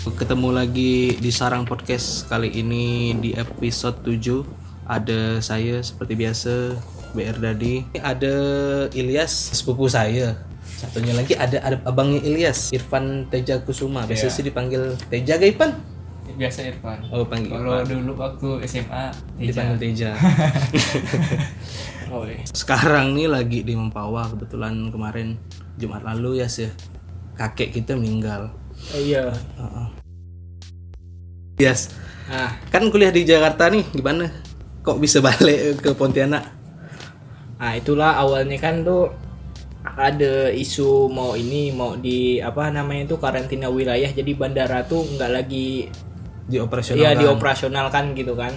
Ketemu lagi di Sarang Podcast. Kali ini di episode 7 ada saya seperti biasa, BR Dady. Ada Ilyas, sepupu saya. Satunya lagi ada abangnya Ilyas, Irfan Teja Kusuma. Biasanya sih dipanggil Teja gak Ipan? Biasa Irfan. Oh, panggil Irfan. Kalau dulu waktu SMA Teja. Dipanggil Teja. Oh, iya. Sekarang nih lagi di Mempawah. Kebetulan kemarin Jumat lalu ya sih, kakek kita meninggal. Iya. Yes. Nah, kan kuliah di Jakarta nih, gimana? Kok bisa balik ke Pontianak? Nah, itulah awalnya kan tuh ada isu mau karantina wilayah, jadi bandara tuh nggak lagi dioperasionalkan. Iya, dioperasionalkan gitu kan.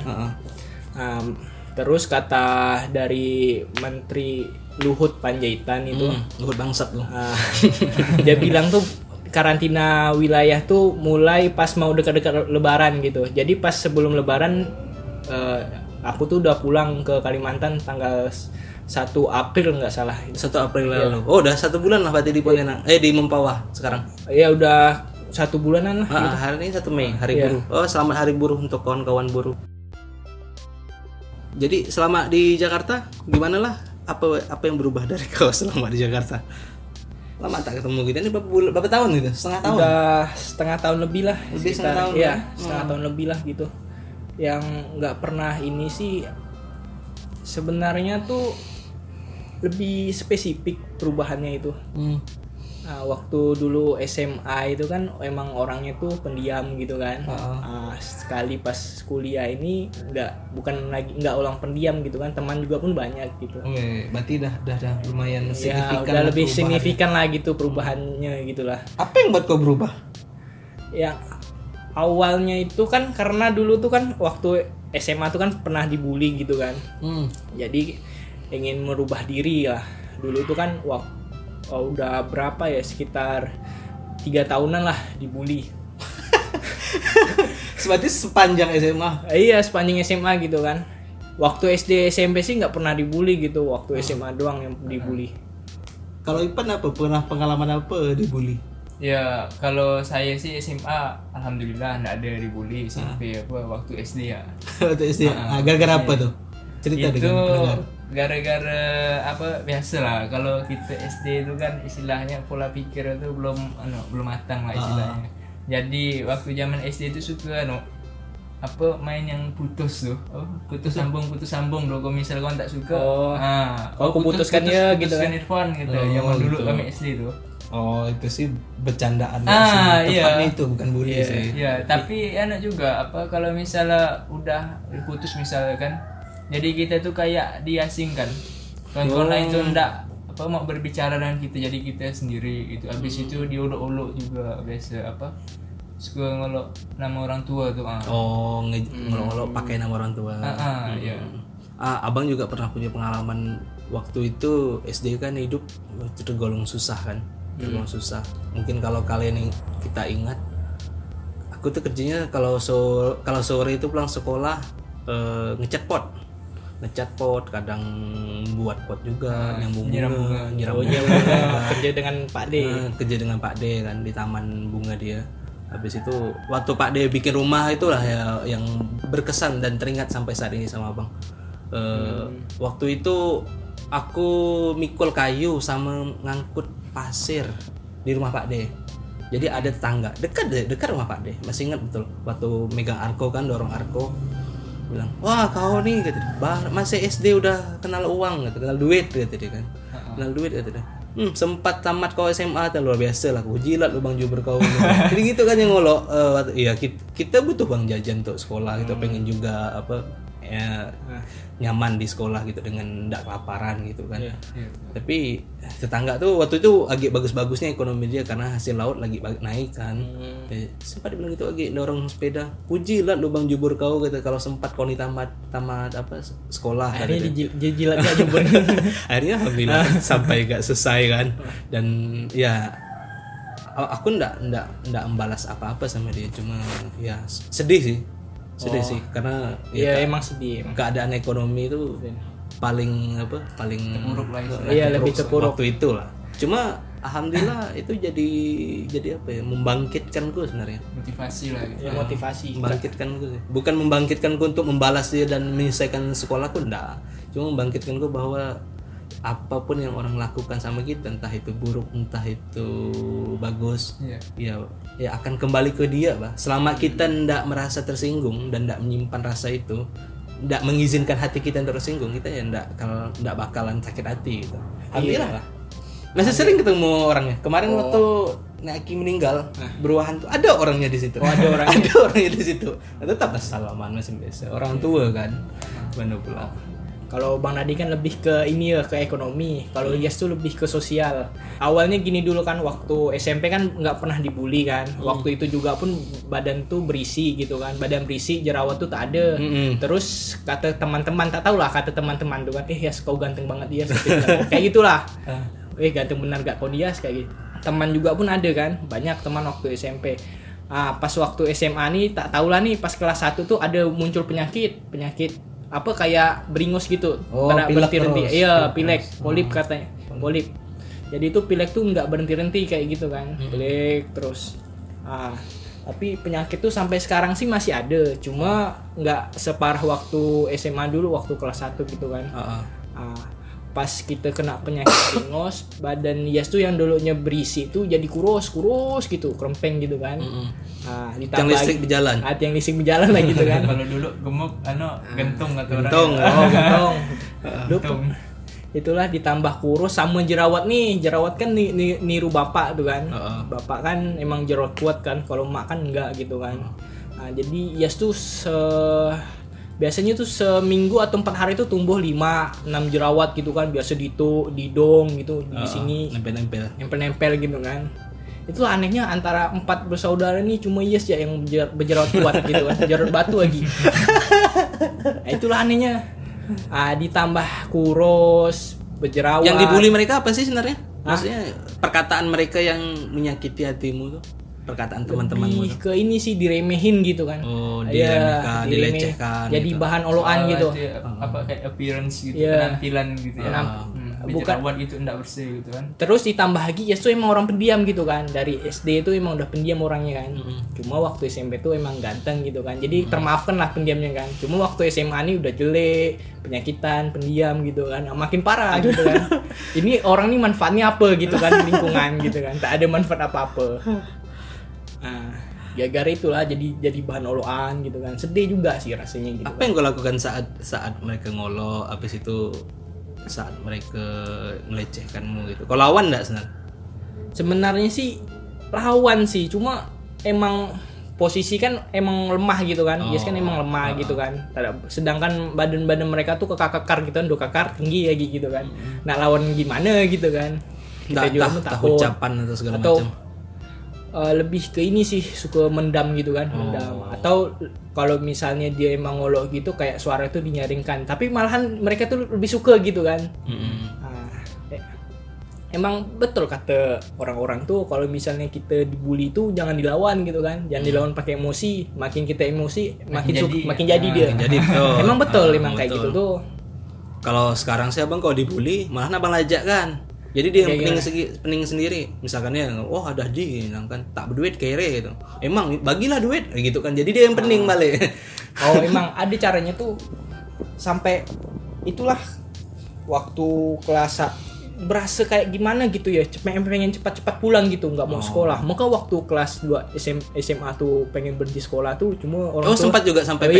Terus kata dari Menteri Luhut Panjaitan itu, Luhut bangsat tuh. Dia bilang tuh karantina wilayah tuh mulai pas mau dekat-dekat lebaran gitu. Jadi pas sebelum lebaran aku tuh udah pulang ke Kalimantan tanggal 1 April nggak salah. 1 April lalu. Yeah. Oh, udah 1 bulan lah berarti di Pontianak. Di Mempawah sekarang. Iya, udah 1 bulanan lah. Gitu. Hari ini 1 Mei, Hari Buruh. Oh, selamat Hari Buruh untuk kawan-kawan buruh. Jadi selama di Jakarta gimana lah? Apa yang berubah dari kau selama di Jakarta? Lama tak ketemu kita, ini berapa tahun gitu? Setengah tahun? Udah setengah tahun lebih lah. Setengah tahun lebih lah gitu. Yang gak pernah ini sih sebenarnya tuh lebih spesifik perubahannya itu. Nah, waktu dulu SMA itu kan emang orangnya tuh pendiam gitu kan. Nah, sekali pas kuliah ini bukan lagi ulang pendiam gitu kan, teman juga pun banyak gitu. Berarti dah lumayan signifikan. Ya, udah lebih signifikan lah gitu perubahannya gitulah. Apa yang buat kau berubah? Ya awalnya itu kan karena dulu tuh kan waktu SMA tuh kan pernah dibully gitu kan. Jadi ingin merubah diri lah. Dulu tuh kan udah berapa ya, sekitar 3 tahunan lah dibully. Berarti sepanjang SMA? Iya, sepanjang SMA gitu kan. Waktu SD SMP sih nggak pernah dibully gitu, waktu SMA doang yang dibully. Kalau Ipan apa? Pernah pengalaman apa dibully? Ya, kalau saya sih SMA alhamdulillah nggak ada dibully. SMP waktu SD ya. Waktu SD gara-gara apa tuh? Cerita itu dengan gara-gara apa, biasalah kalau kita SD itu kan istilahnya pola pikir itu belum matang lah istilahnya. Jadi waktu zaman SD itu suka main yang putus tuh. Putus sambung loh, kalau misalnya kau tak suka. Putuskan Irfan gitu. Yang dulu kami SD itu. Oh, itu sih bercandaan sih. Tepatnya itu bukan bully sih. Iya, tapi enak juga kalau misalnya udah putus misalnya kan. Jadi kita tuh kayak diasingkan. Kawan-kawan lain tuh enggak mau berbicara dengan kita, jadi kita sendiri gitu. Habis itu diolok-olok juga biasa suka ngolok nama orang tua tuh. Ngolok-olok pakai nama orang tua. Iya. Abang juga pernah punya pengalaman waktu itu SD kan, hidup tergolong susah kan. Mungkin kalau kalian kita ingat, aku tuh kerjanya kalau sore itu pulang sekolah ngecat pot, kadang buat pot juga, nyiram bunga. Kerja dengan Pak De kan di taman bunga dia. Habis itu waktu Pak De bikin rumah itulah ya, yang berkesan dan teringat sampai saat ini sama abang. Waktu itu aku mikul kayu sama ngangkut pasir di rumah Pak De. Jadi ada tetangga dekat rumah Pak De, masih ingat betul waktu megang arko kan, dorong arko. Bilang, wah kau nih gitu, masih SD udah kenal uang gitu, kenal duit gitu dia kan. Sempat tamat kau SMA tuh luar biasa lah, kau jilat lubang jubur kau gitu. Jadi gitu kan yang ngolok. Ya kita butuh bang jajan untuk sekolah gitu, pengen juga nyaman di sekolah gitu dengan ndak kelaparan gitu kan. Tapi tetangga tuh waktu itu agak bagus-bagusnya ekonomi dia karena hasil laut lagi naik kan. Sempat bilang gitu, agak dorong sepeda, kujilat lubang jubur kau gitu, kalau sempat kau nih tamat sekolah. Akhirnya dijilat jubur. Akhirnya alhamdulillah sampai gak selesai kan. Dan ya aku ndak membalas apa-apa sama dia, cuma ya sedih sih karena emang sedih. Keadaan ekonomi itu paling terpuruk lah. Iya, lebih terpuruk waktu itulah. Cuma alhamdulillah itu jadi apa ya, membangkitkan gue sebenarnya, motivasi lah gitu. Ya, motivasi membangkitkan gue sih. Bukan membangkitkan gue untuk membalas dia dan menyelesaikan sekolahku, enggak, cuma membangkitkan gue bahwa apapun yang orang lakukan sama kita, entah itu buruk entah itu bagus, ya akan kembali ke dia, bah. Selama kita enggak merasa tersinggung dan enggak menyimpan rasa itu, enggak mengizinkan hati kita untuk tersinggung, kita ya enggak bakalan sakit hati gitu. Alhamdulillah lah. Masih sering ketemu orangnya. Kemarin waktu Aki meninggal, beruahan tuh ada orangnya di situ. Ada orangnya di situ. Tetap salaman masih biasa. Orang tua kan. Benar pula. Kalau Bang Nadi kan lebih ke ini ya, ke ekonomi. Kalau Ilyas tuh lebih ke sosial. Awalnya gini dulu kan, waktu SMP kan nggak pernah dibully kan. Waktu itu juga pun badan tuh berisi gitu kan. Badan berisi, jerawat tuh tak ada. Terus kata teman-teman, tak tahu lah kata teman-teman tuh kan, Ilyas kau ganteng banget Ilyas. Kayak gitulah. Ganteng benar gak kau Ilyas kayak gitu. Teman juga pun ada kan, banyak teman waktu SMP. Ah, pas waktu SMA nih tak tahulah nih, pas kelas 1 tuh ada muncul penyakit apa kayak beringus gitu, berhenti-henti. Iya, pilek, polip katanya. Polip. Jadi itu pilek tuh nggak berhenti-henti kayak gitu kan. Pilek terus. Ah, tapi penyakit tuh sampai sekarang sih masih ada, cuma nggak separah waktu SMA dulu waktu kelas 1 gitu kan. Pas kita kena penyakit beringus, badan Yas tuh yang dulunya berisi tuh jadi kurus gitu, krempeng gitu kan. Ah, yang listrik berjalan. Yang listrik berjalan lah gitu kan. Kalau dulu gemuk gentung atau gentung. Gentung. Itulah ditambah kurus sama jerawat nih. Jerawat kan niru bapak tuh kan. Bapak kan emang jerawat kuat kan, kalau emak kan enggak gitu kan. Nah, jadi Yas tuh biasanya tuh seminggu atau 4 hari tuh tumbuh 5-6 jerawat gitu kan, biasa di dong gitu, di sini nempel-nempel gitu kan. Itu anehnya antara 4 bersaudara nih cuma Yes ya yang berjerawat kuat gitu kan, jerawat batu lagi. Nah, itulah anehnya. Ditambah kurus, berjerawat. Yang dibully mereka apa sih sebenarnya? Maksudnya perkataan mereka yang menyakiti hatimu tuh. Perkataan teman-temanmu ke ini sih diremehin gitu kan. Diremehkan, dilecehkan. Jadi gitu. Bahan olokan gitu. Apa kayak appearance gitu, penampilan gitu ya. Bukan gitu, enggak bersih gitu kan. Terus ditambah lagi Yes tuh emang orang pendiam gitu kan. Dari SD itu emang udah pendiam orangnya kan. Cuma waktu SMP tuh emang ganteng gitu kan. Jadi termaafkan lah pendiamnya kan. Cuma waktu SMA ini udah jelek, penyakitan, pendiam gitu kan. Makin parah gitu kan. Ini orang nih manfaatnya apa gitu kan di lingkungan gitu kan. Tak ada manfaat apa-apa. Nah, gara-gara itulah jadi bahan olokan gitu kan. Sedih juga sih rasanya gitu. Apa yang gue lakukan saat mereka ngolok, habis itu saat mereka melecehkanmu gitu. Kau lawan enggak sebenarnya? Sih lawan sih, cuma emang posisi kan emang lemah gitu kan. Yes kan emang lemah gitu kan. Sedangkan badan-badan mereka tuh kekar-kekar gitu kan, dua kekar tinggi lagi gitu kan. Nah, lawan gimana gitu kan. Kita juga takut ucapan atau segala macam. Lebih ke ini sih, suka mendam gitu kan, mendam. Atau kalau misalnya dia emang ngolok gitu, kayak suara itu dinyaringkan. Tapi malahan mereka tuh lebih suka gitu kan. Emang betul kata orang-orang tuh, kalau misalnya kita dibully tuh jangan dilawan gitu kan. Jangan dilawan pakai emosi. Makin kita emosi, makin jadi dia. Emang betul, emang betul. Kayak gitu tuh. Kalau sekarang sih abang kalau dibully, malahan abang lajak kan. Jadi dia pening sendiri. Misalkannya, ada di kan tak berduit kere gitu. Emang bagilah duit gitu kan. Jadi dia yang pening balik. Emang ada caranya tuh sampai itulah waktu kelas berasa kayak gimana gitu ya. Pengen cepat-cepat pulang gitu, enggak mau sekolah. Maka waktu kelas 2 SMA tuh pengen berhenti sekolah tuh, cuma orang tua sempat juga sampai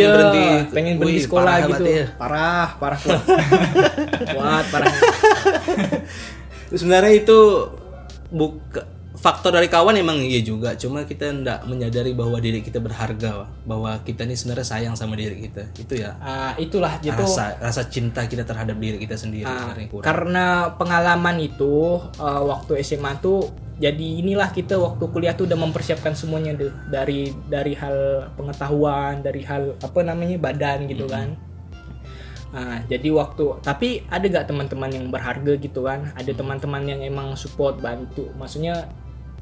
pengen berhenti sekolah parah gitu. Ya. Parah kuat. Sebenarnya itu faktor dari kawan emang iya juga, cuma kita ndak menyadari bahwa diri kita berharga, bahwa kita ini sebenarnya sayang sama diri kita. Itu ya. Itulah gitu. Rasa cinta kita terhadap diri kita sendiri. Karena pengalaman itu waktu SMA tuh, jadi inilah kita waktu kuliah tuh udah mempersiapkan semuanya dari hal pengetahuan, dari hal badan gitu kan. Jadi waktu, tapi ada gak teman-teman yang berharga gitu kan? Ada teman-teman yang emang support, bantu. Maksudnya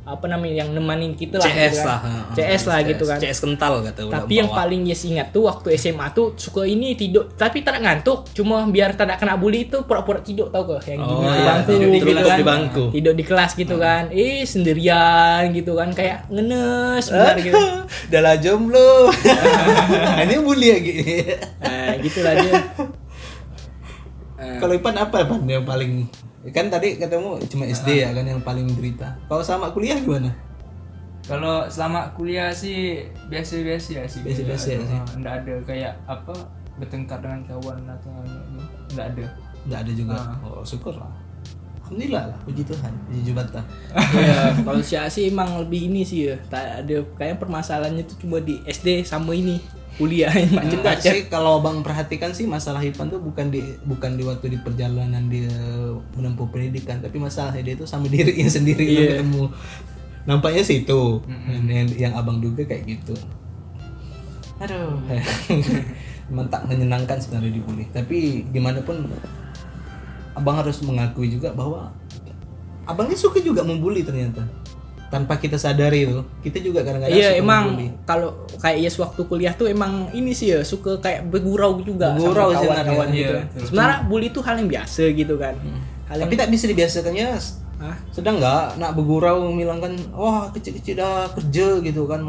apa namanya yang nemanin kita lah, CS lah, CS lah gitu kan, CS kental kata. Tapi yang paling yes ingat tuh waktu SMA tuh suka ini tidur, tapi tak ngantuk, cuma biar tak kena bully itu pura-pura tidur tau ke, yang gini di bangku, tidur di bangku, tidur di kelas gitu kan, sendirian gitu kan, kayak ngenes benar gitu. Udah lah jomblo, ini bully ya gini, gitu lah dia. Kalau Ipan apa Ipan yang paling, kan tadi ketemu cuma SD ya kan yang paling menderita. Kalau selama kuliah gimana? Kalau selama kuliah sih biasa-biasa ya sih. Biasa-biasa sih. Enggak ada kayak apa bertengkar dengan kawan atau apa. Enggak ada. Enggak ada juga. Oh, syukur lah. Alhamdulillah lah, puji Tuhan. Puji Jebata. Ya, kalau saya sih emang lebih ini sih ya. Tak ada kayak permasalahannya tuh cuma di SD sama ini. Kuliah macet-macet sih. Kalau Bang perhatikan sih masalah Ipan tuh bukan di waktu di perjalanan dia menempuh pendidikan, tapi masalah dia itu sama dirinya sendiri belum ketemu. Nampaknya sih itu yang Abang duga kayak gitu. Aduh, mentak menyenangkan sebenarnya dibully. Tapi gimana pun Abang harus mengakui juga bahwa Abangnya suka juga membully ternyata. Tanpa kita sadari tuh, kita juga kadang-kadang suka membuli. Emang kalau kayak Yes waktu kuliah tuh emang ini sih ya, suka kayak bergurau juga sama kawan-kawan gitu. Sebenarnya bully itu hal yang biasa gitu kan. Tapi tak bisa dibiasakannya. Sedang nggak nak bergurau bilangkan, wah kecil-kecil dah kerja gitu kan,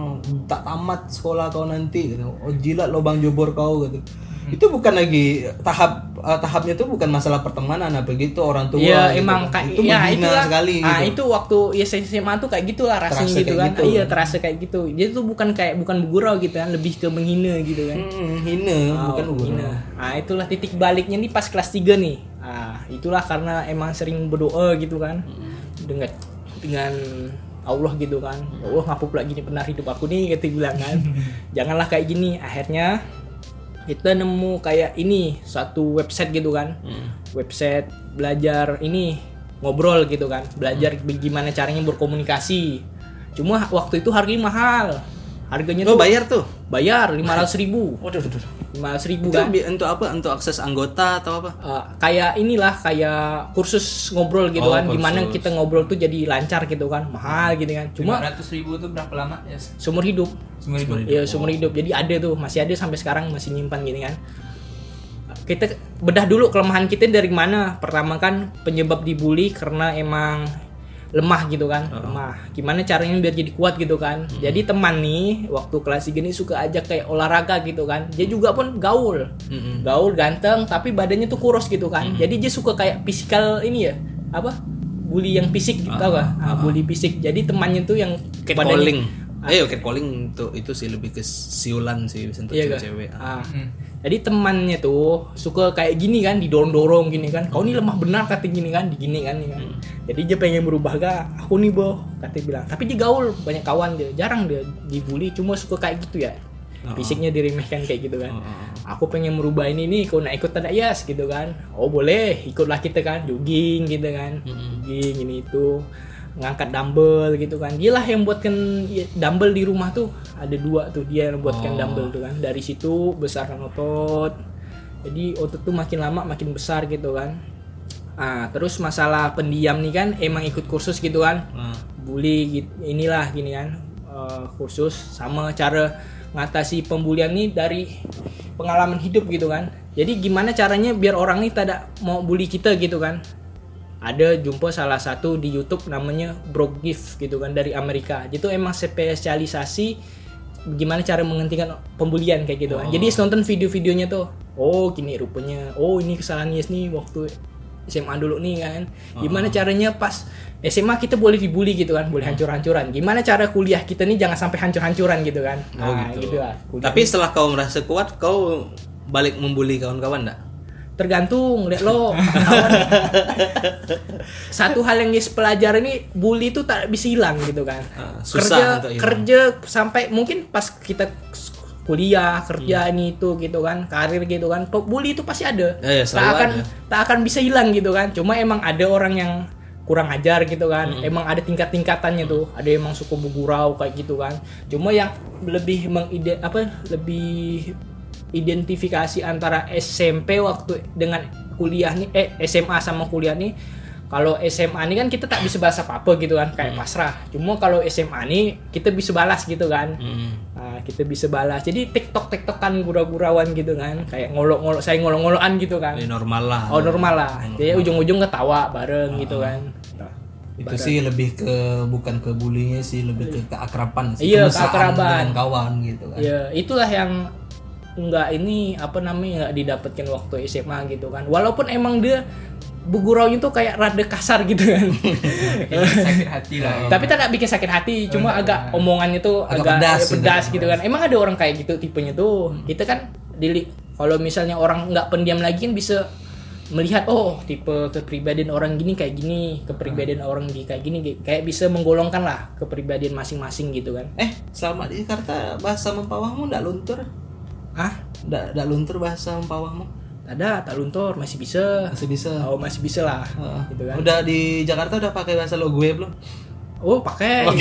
tak tamat sekolah kau nanti gitu. Oh jilat lubang jobor kau gitu. Itu bukan lagi tahapnya tuh bukan masalah pertemanan apa gitu, orang tua gitu. Emang kayak itu menghina sekali gitu. Itu waktu SMA tuh kayak gitulah rasanya gitu kan. Gitu. Iya, terasa kayak gitu. Jadi tuh bukan bergurau gitu kan, lebih ke menghina gitu kan. Hina, bukan bergurau. Itulah titik baliknya nih pas kelas 3 nih. Itulah karena emang sering berdoa gitu kan. Dengan Allah gitu kan. Ya Allah, ngapa pula gini benar hidup aku nih kata bilang kan. Janganlah kayak gini. Akhirnya kita nemu kayak ini satu website gitu kan, website belajar ini ngobrol gitu kan, belajar gimana caranya berkomunikasi. Cuma waktu itu harganya mahal, harganya tuh bayar tuh, bayar 500.000. Waduh. 500.000 itu kan? Untuk apa? Untuk akses anggota atau apa? Kayak inilah, kayak kursus ngobrol gitu kan, kursus. Gimana kita ngobrol tuh jadi lancar gitu kan, mahal gitu kan. Cuma 500.000 tuh berapa lama? Yes. Seumur hidup. Iya, seumur hidup. Jadi ada tuh, masih ada sampai sekarang, masih nyimpan gitu kan. Kita bedah dulu kelemahan kita dari mana. Pertama kan penyebab dibully karena emang lemah gitu kan, gimana caranya biar jadi kuat gitu kan. Jadi teman nih waktu kelas 3 ini suka ajak kayak olahraga gitu kan, dia juga pun gaul ganteng tapi badannya tuh kurus gitu kan. Jadi dia suka kayak fisikal ini ya, apa bully yang fisik gitu, tau gak? Bully fisik. Jadi temannya tuh yang catcalling, catcalling tuh itu sih lebih ke siulan sih untuk cewek-cewek. Jadi temannya tuh suka kayak gini kan, didorong-dorong gini kan. Kau nih lemah benar kata gini kan, digini kan. Jadi dia pengen berubah ga? Aku nih boh kata bilang. Tapi dia gaul, banyak kawan dia. Jarang dia dibully, cuma suka kayak gitu ya. Fisiknya diremehkan kayak gitu kan. Aku pengen merubah ini nih, kau nak ikut tak Yes gitu kan. Oh boleh, ikutlah kita kan, jogging gitu kan. Jogging ini itu, ngangkat dumbbell gitu kan. Dia lah yang buatkan dumbbell di rumah tuh. Ada dua tuh, dia yang buatkan dumbbell tuh kan. Dari situ besarkan otot. Jadi otot tuh makin lama makin besar gitu kan. Terus masalah pendiam nih kan, emang ikut kursus gitu kan. Bully gitu, inilah gini kan. Kursus sama cara ngatasi pembulian nih dari pengalaman hidup gitu kan. Jadi gimana caranya biar orang nih tidak mau bully kita gitu kan. Ada jumpa salah satu di YouTube namanya Broke Gif gitu kan, dari Amerika. Itu emang spesialisasi gimana cara menghentikan pembulian kayak gitu kan. Jadi nonton video-videonya tuh, oh gini rupanya, oh ini kesalahan Yes nih waktu SMA dulu nih kan. Gimana caranya pas SMA kita boleh dibully gitu kan, boleh hancur-hancuran. Gimana cara kuliah kita nih jangan sampai hancur-hancuran gitu kan. Gitu lah. Tapi setelah kau merasa kuat, kau balik membuli kawan-kawan enggak? Tergantung lihat lo kawan. Satu hal yang Yes pelajari ini, bully itu tak bisa hilang gitu kan. Susah kerja sampai mungkin pas kita kuliah, kerja ini itu gitu kan, karir gitu kan, bully itu pasti ada. Tak akan bisa hilang gitu kan. Cuma emang ada orang yang kurang ajar gitu kan. Emang ada tingkat-tingkatannya tuh. Ada emang suka bergurau kayak gitu kan. Cuma yang lebih lebih identifikasi antara SMP waktu dengan kuliah nih, SMA sama kuliah nih, Kalau SMA ini kan kita tak bisa bahas apa-apa gitu kan, kayak pasrah. Cuma kalau SMA ini kita bisa balas gitu kan. Nah, kita bisa balas. Jadi tiktok-tiktokan gurau-gurauan gitu kan, kayak ngolok-ngolok, saya ngolok-ngolokan gitu kan. Ya, normal lah. Oh, normal lah. Jadi ujung-ujung ketawa bareng gitu kan. Itu sih lebih ke bukan ke bullyingnya sih, lebih ke keakraban sih. Iya, keakraban kawan gitu kan. Iya, itulah yang enggak ini apa namanya, enggak didapatkan waktu SMA gitu kan. Walaupun emang dia guraunya tuh kayak rada kasar gitu kan. Sakit hati lah. Tapi tak bikin sakit hati, cuma agak omongannya tuh agak pedas gitu kan. Emang ada orang kayak gitu tipenya tuh. Kita kan kalau misalnya orang enggak pendiam lagi kan bisa melihat, oh tipe kepribadian orang gini kayak gini, kepribadian orang kayak gini, kayak bisa menggolongkan lah kepribadian masing-masing gitu kan. Selama di Jakarta bahasa Mempawahmu enggak luntur? Nggak luntur bahasa Mempawahmu? Tak luntur, masih bisa. Oh, masih bisa lah. Gitu kan. Udah di Jakarta udah pakai bahasa lo gue belum? Oh, pakai.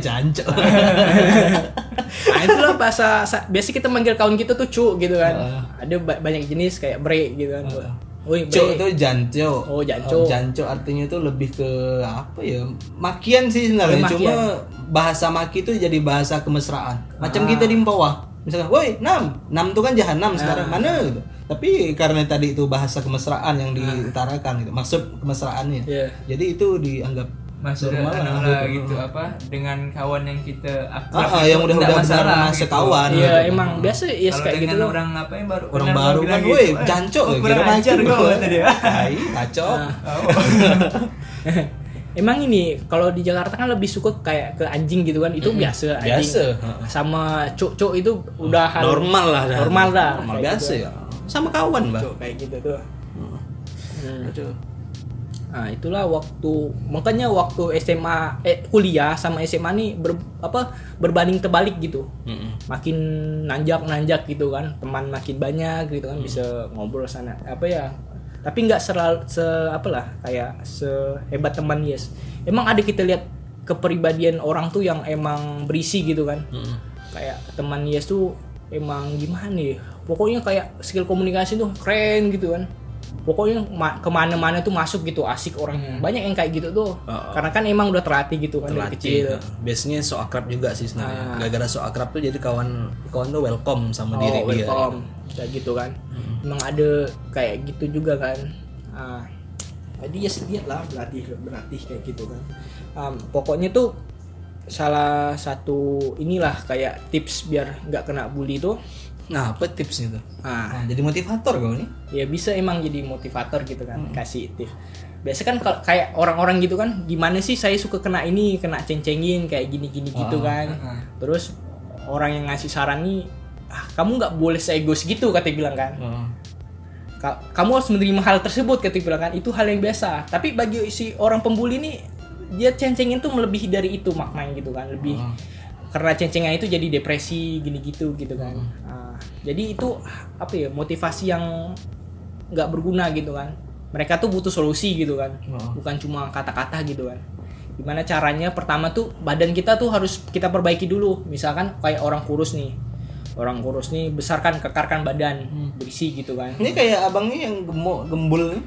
Jancok. Nah, itulah bahasa biasa kita manggil kawan kita tuh cu gitu kan. Ada banyak jenis kayak bre gitu kan. Cuk itu janco. Oh, janco. Janco artinya itu lebih ke apa ya? Makian sih sebenarnya. Cuma bahasa maki itu jadi bahasa kemesraan. Macam kita di Mempawah. Misalkan, woi, enam itu kan jahanam sekarang mana gitu. Tapi karena tadi itu bahasa kemesraan yang diutarakan gitu, maksud kemesraannya. Jadi itu dianggap masuk normal gitu apa dengan kawan yang kita akrab. Yang udah benar sekawan. Iya, gitu. Emang biasa ya kayak gitu loh. Orang apa yang baru orang baru kan, woi, jancok gitu aja gua tadi. Hai, bacok. Emang ini kalau di Jakarta kan lebih suka kayak ke anjing gitu kan, itu biasa anjing. Sama cuk-cuk itu udah normal lah. Normal biasa gitu. Ya. Sama kawan, Mbak. Kayak gitu tuh. Nah, itulah makanya waktu SMA kuliah sama SMA nih berbanding terbalik gitu. Makin nanjak-nanjak gitu kan, teman makin banyak gitu kan, bisa ngobrol sana apa ya. Tapi nggak kayak sehebat teman Yes. Emang ada kita lihat kepribadian orang tuh yang emang berisi gitu kan. Kayak teman Yes tuh emang gimana nih? Pokoknya kayak skill komunikasi tuh keren gitu kan. Pokoknya kemana-mana tuh masuk gitu, asik orangnya. Banyak yang kayak gitu tuh. Karena kan emang udah terlatih gitu kan dari kecil. Biasanya so akrab juga sih sebenarnya. Gara-gara so akrab tuh jadi kawan tuh welcome sama diri dia. Kayak gitu kan. Emang ada kayak gitu juga kan. Jadi ya sedikit lah berlatih kayak gitu kan. Pokoknya tuh salah satu inilah kayak tips biar nggak kena bully tuh. Nah, apa tipsnya tuh? Jadi motivator kau nih? Ya bisa emang jadi motivator gitu kan, kasih tips. Biasa kan kayak orang-orang gitu kan, gimana sih saya suka kena ini, kena ceng-cengin kayak gini-gini gitu kan. Terus orang yang ngasih saran nih, kamu nggak boleh se-egois gitu katanya bilang kan. Kamu harus menerima hal tersebut katanya bilang kan, itu hal yang biasa. Tapi bagi si orang pembuli nih, dia ceng-cengin tuh melebihi dari itu maknanya gitu kan, lebih. Karena ceng-cengan itu jadi depresi gini gitu kan. Jadi itu apa ya, motivasi yang nggak berguna gitu kan. Mereka tuh butuh solusi gitu kan, bukan cuma kata-kata gitu kan. Gimana caranya? Pertama tuh badan kita tuh harus kita perbaiki dulu. Misalkan kayak orang kurus nih besarkan, kekarkan badan, berisi gitu kan. Ini kayak abangnya yang gemuk gembul nih.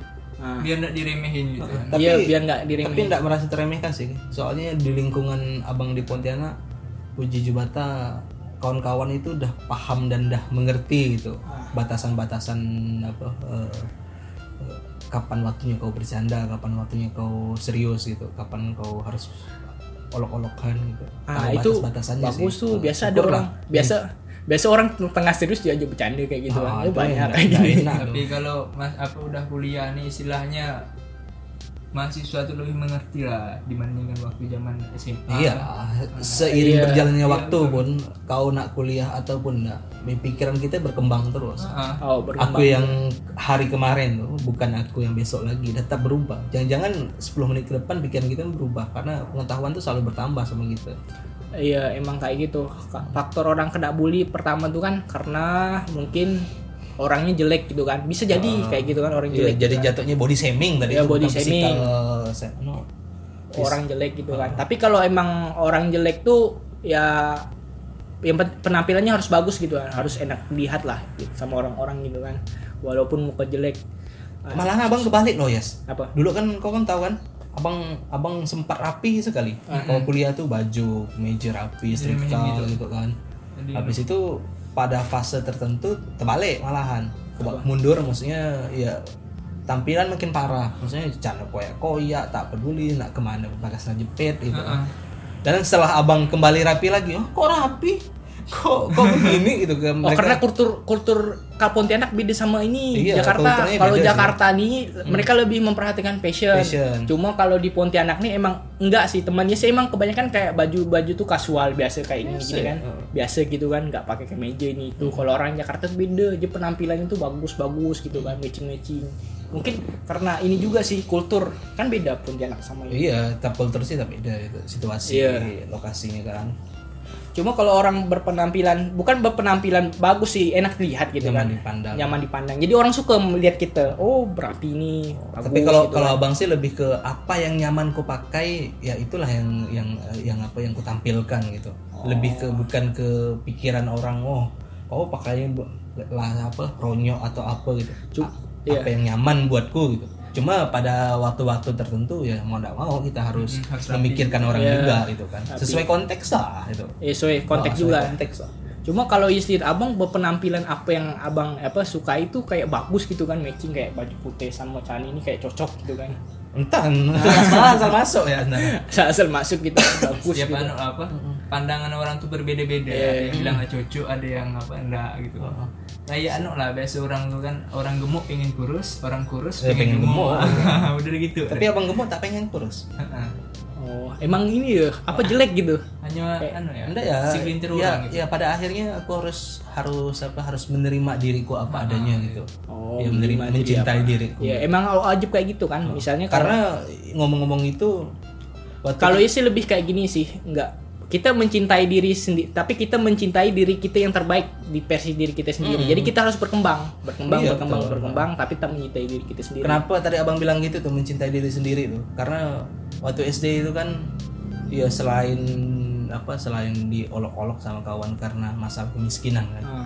Biar nggak diremehin gitu. Tapi ya, biar nggak diremehin. Tapi nggak merasa teremehkan sih. Soalnya di lingkungan abang di Pontianak, Uji Jebata, kawan-kawan itu udah paham dan udah mengerti gitu batasan-batasan apa, kapan waktunya kau bercanda, kapan waktunya kau serius gitu, kapan kau harus olok-olokan gitu. Itu batasannya bagus sih. Tuh biasa ada orang biasa orang tengah serius dia aja bercanda kayak gitu kan. Banyak kayak gitu. Tapi kalau Mas aku udah kuliah nih, istilahnya mahasiswa itu lebih mengerti lah dibandingkan waktu zaman SMA. Iya, seiring berjalannya waktu pun, kau nak kuliah ataupun enggak, pikiran kita berkembang terus. Berkembang. Aku yang hari kemarin tuh bukan aku yang besok lagi, tetap berubah. Jangan-jangan 10 menit ke depan pikiran kita berubah karena pengetahuan tuh selalu bertambah sama kita. Iya, emang kayak gitu. Faktor orang kena bully pertama tuh kan karena mungkin orangnya jelek gitu kan, bisa jadi kayak gitu kan, orang jelek jadi kan. Jatuhnya body shaming tadi ya, body shaming orang jelek gitu kan. Tapi kalau emang orang jelek tuh ya yang penampilannya harus bagus gitu kan, harus enak dilihat lah gitu, sama orang-orang gitu kan, walaupun muka jelek. Malah abang kebalik loh, Yes. Apa? Dulu kan kau kan tahu kan, abang sempat rapi sekali. Kalau kuliah tuh baju meja rapi, setrika gitu kan. Habis itu pada fase tertentu terbalik malahan. Mundur maksudnya ya tampilan makin parah. Maksudnya canda koyak-koyak, tak peduli nak kemana pakai jepit gitu. Dan setelah abang kembali rapi lagi, oh, kok rapi? Kok begini gitu kan? Oh, karena kultur Pontianak beda sama ini iya, Jakarta. Kalau Jakarta sih. Nih mereka lebih memperhatikan fashion. Cuma kalau di Pontianak nih emang enggak sih, temannya sih emang kebanyakan kayak baju-baju tuh kasual biasa kayak ini gitu kan. Biasa gitu kan, enggak pakai kemeja ini itu. Kalau orang Jakarta tuh beda, dia penampilannya tuh bagus-bagus gitu kan, matching-matching. Mungkin karena ini juga sih kultur kan beda Pontianak sama ini. Iya, kultur sih tapi beda itu situasi lokasinya kan. Cuma kalau orang berpenampilan bagus sih, enak dilihat gitu, nyaman dipandang. Jadi orang suka melihat kita, oh berarti ini bagus. Tapi kalau gitu kalau kan. Abang sih lebih ke apa yang nyaman ku pakai, ya itulah yang ku tampilkan gitu. Oh. Lebih ke bukan ke pikiran orang, oh pakainya lah apa ronyok atau apa gitu. Apa yang nyaman buatku gitu. Cuma pada waktu-waktu tertentu ya mau enggak mau kita harus memikirkan orang juga gitu kan. Sesuai konteks lah itu. Sesuai konteks juga. Cuma kalau istri abang berpenampilan apa yang abang suka itu kayak bagus gitu kan, matching kayak baju putih sama celana ini kayak cocok gitu kan. Entah asal masuk ya. Asal masuk gitu bagus. Siapa gitu. Pandangan orang tuh berbeda-beda. Ada yang bilang cocok, ada yang enggak gitu. Kayak lah biasa orang tuh kan, orang gemuk pengen kurus, orang kurus pengen gemuk. Udah gitu. Tapi abang gemuk tak pengen kurus. Oh, emang ini ya? Jelek gitu? Hanya segelintir orang gitu. Ya, pada akhirnya aku harus menerima diriku apa adanya gitu. Oh, ya, mencintai diriku. Ya, emang ajib kayak gitu kan. Misalnya karena ngomong-ngomong itu kalau ya sih lebih kayak gini sih, enggak. Kita mencintai diri sendiri, tapi kita mencintai diri kita yang terbaik di versi diri kita sendiri. Jadi kita harus berkembang, tapi tetap mencintai diri kita sendiri. Kenapa tadi abang bilang gitu tuh, mencintai diri sendiri tuh? Karena waktu SD itu kan, ya selain diolok-olok sama kawan karena masa kemiskinan kan.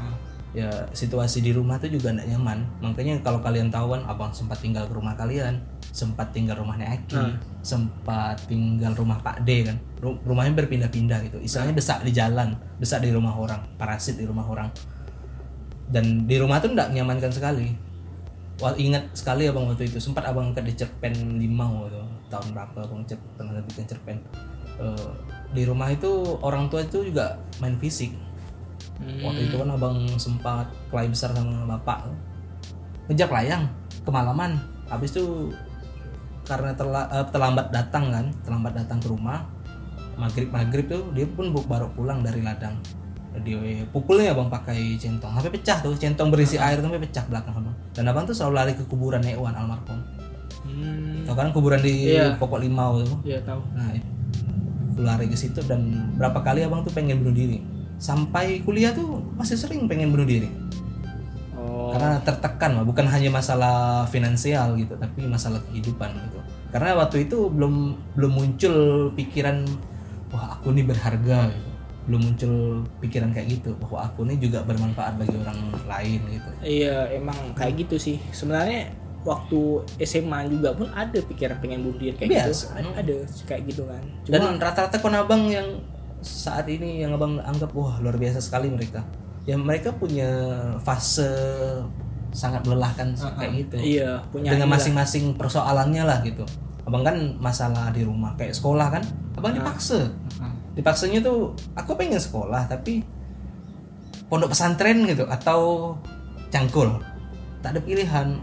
Ya situasi di rumah tuh juga nggak nyaman. Makanya kalau kalian tahu kan, abang sempat tinggal ke rumah kalian, sempat tinggal rumahnya Aki, sempat tinggal rumah Pak De kan. Rumahnya berpindah-pindah gitu. Istilahnya desak di jalan, desak di rumah orang, parasit di rumah orang. Dan di rumah tuh nggak nyamankan sekali. Wah, ingat sekali abang waktu itu sempat abang angkat di cerpen 5 gitu. Tahun berapa abang pernah bikin cerpen. Di rumah itu orang tua itu juga main fisik. Waktu itu kan abang sempat kelahi besar sama bapak, ngejak layang kemalaman. Habis itu karena terlambat datang ke rumah, maghrib tuh dia pun baru pulang dari ladang. Dia pukulnya abang pakai centong sampai pecah tuh, centong berisi air sampai pecah belakang abang. Dan abang tuh selalu lari ke kuburan Ewan almarhum. Tahu kan kuburan di Pokok Limau tuh? Iya, tahu. Nah, lari ke situ dan berapa kali abang tuh pengen bunuh diri. Sampai kuliah tuh masih sering pengen bunuh diri. Karena tertekan, bukan hanya masalah finansial gitu, tapi masalah kehidupan gitu. Karena waktu itu belum muncul pikiran wah aku ini berharga gitu. Belum muncul pikiran kayak gitu bahwa aku ini juga bermanfaat bagi orang lain gitu. Iya, emang kayak gitu sih. Sebenarnya waktu SMA juga pun ada pikiran pengen bunuh diri kayak biasa, gitu. Ada kayak gitu kan. Cuma, dan rata-rata kon abang yang saat ini yang abang anggap wah luar biasa sekali mereka. Ya mereka punya fase sangat melelahkan kayak gitu. Iya, punya dengan masing-masing persoalannya lah gitu. Abang kan masalah di rumah kayak sekolah kan. Abang dipaksa. Dipaksanya tuh aku pengen sekolah tapi pondok pesantren gitu atau cangkul. Tak ada pilihan.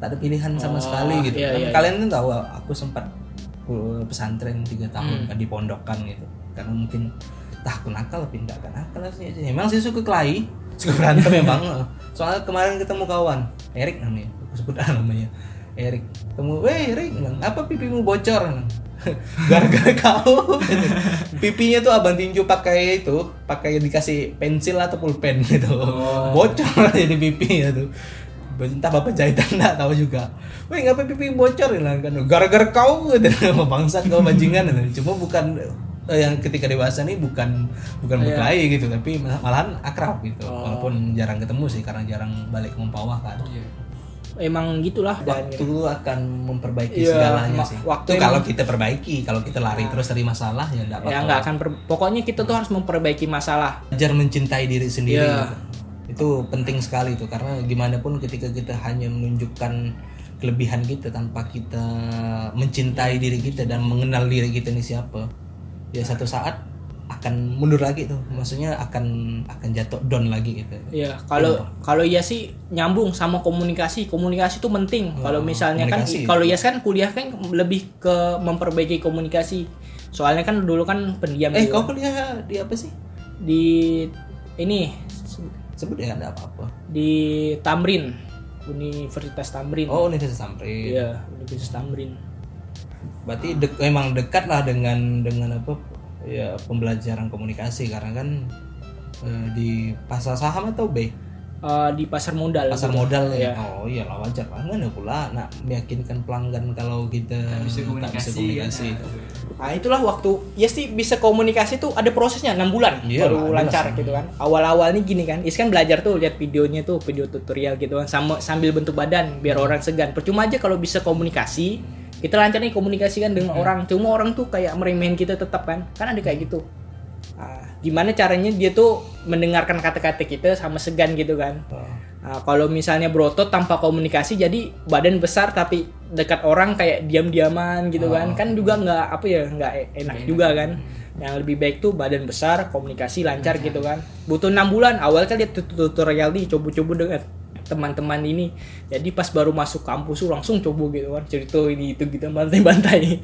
Tak ada pilihan sama sekali gitu. Iya. Kalian tuh tahu aku sempat pesantren 3 tahun kan di pondokan gitu. Karena mungkin aku nakal pindah kan nakal sih. Emang sih suka kelahi, suka berantem emang. Soalnya kemarin ketemu kawan, Erik namanya. Aku sebut namanya. Erik. Ketemu, "Weh, Erik, apa pipimu bocor?" Gara-gara kau. Pipinya tuh abang tinju pakai itu, pakai dikasih pensil atau pulpen gitu. Bocor jadi pipinya tuh. Entah bapak jahitan enggak tahu juga. "Weh, ngapa pipi bocor?" kan. "Gara-gara kau." Bangsat kau, bajingan. Cuma bukan yang ketika dewasa nih bukan berkelahi gitu, tapi malahan akrab gitu. Walaupun jarang ketemu sih karena jarang balik ke Mempawah kan. emang gitulah. Waktu akan memperbaiki segalanya sih. Waktu itu kalau kita perbaiki, kalau kita lari terus dari masalah ya enggak apa-apa. Ya enggak akan pokoknya kita tuh harus memperbaiki masalah. Belajar mencintai diri sendiri. Yeah. Itu penting sekali tuh, karena gimana pun ketika kita hanya menunjukkan kelebihan kita tanpa kita mencintai diri kita dan mengenal diri kita ini siapa, ya satu saat akan mundur lagi tuh, maksudnya akan jatuh down lagi gitu. Iya, kalau ya sih nyambung sama komunikasi itu penting. Kalau misalnya kan kalau ya kan kuliah kan lebih ke memperbaiki komunikasi. Soalnya kan dulu kan pendiam. Kau kuliah di apa sih? Di ini sebut ya enggak apa-apa. Di Tamrin, Universitas Tamrin. Oh, Universitas Tamrin. Iya, Universitas Tamrin. Berarti emang dekat lah dengan apa? Ya pembelajaran komunikasi, karena kan di pasar saham atau B? Di pasar modal. Pasar gitu. Modal ya. Oh iya lah, wajar banget ya pula nak meyakinkan pelanggan kalau kita tak bisa komunikasi. Nah itulah waktu ya sih bisa komunikasi tuh ada prosesnya 6 bulan baru lancar gitu kan. Awal-awalnya gini kan, Is kan belajar tuh lihat videonya tuh, video tutorial gitu kan, sama sambil bentuk badan biar orang segan. Percuma aja kalau bisa komunikasi. Kita lancar nih komunikasi kan dengan orang, cuma orang tuh kayak meremehin kita tetap kan ada kayak gitu. Gimana caranya dia tuh mendengarkan kata-kata kita sama segan gitu kan. Kalau misalnya berotot tanpa komunikasi jadi badan besar tapi dekat orang kayak diam-diaman gitu kan juga nggak apa ya, nggak enak juga kan. Yang lebih baik tuh badan besar, komunikasi lancar gitu kan. Butuh 6 bulan awal kan dia tutorial nih, coba-coba dengan teman-teman ini, jadi pas baru masuk kampus langsung coba gitu kan, cerita ini itu gitu bantai-bantai.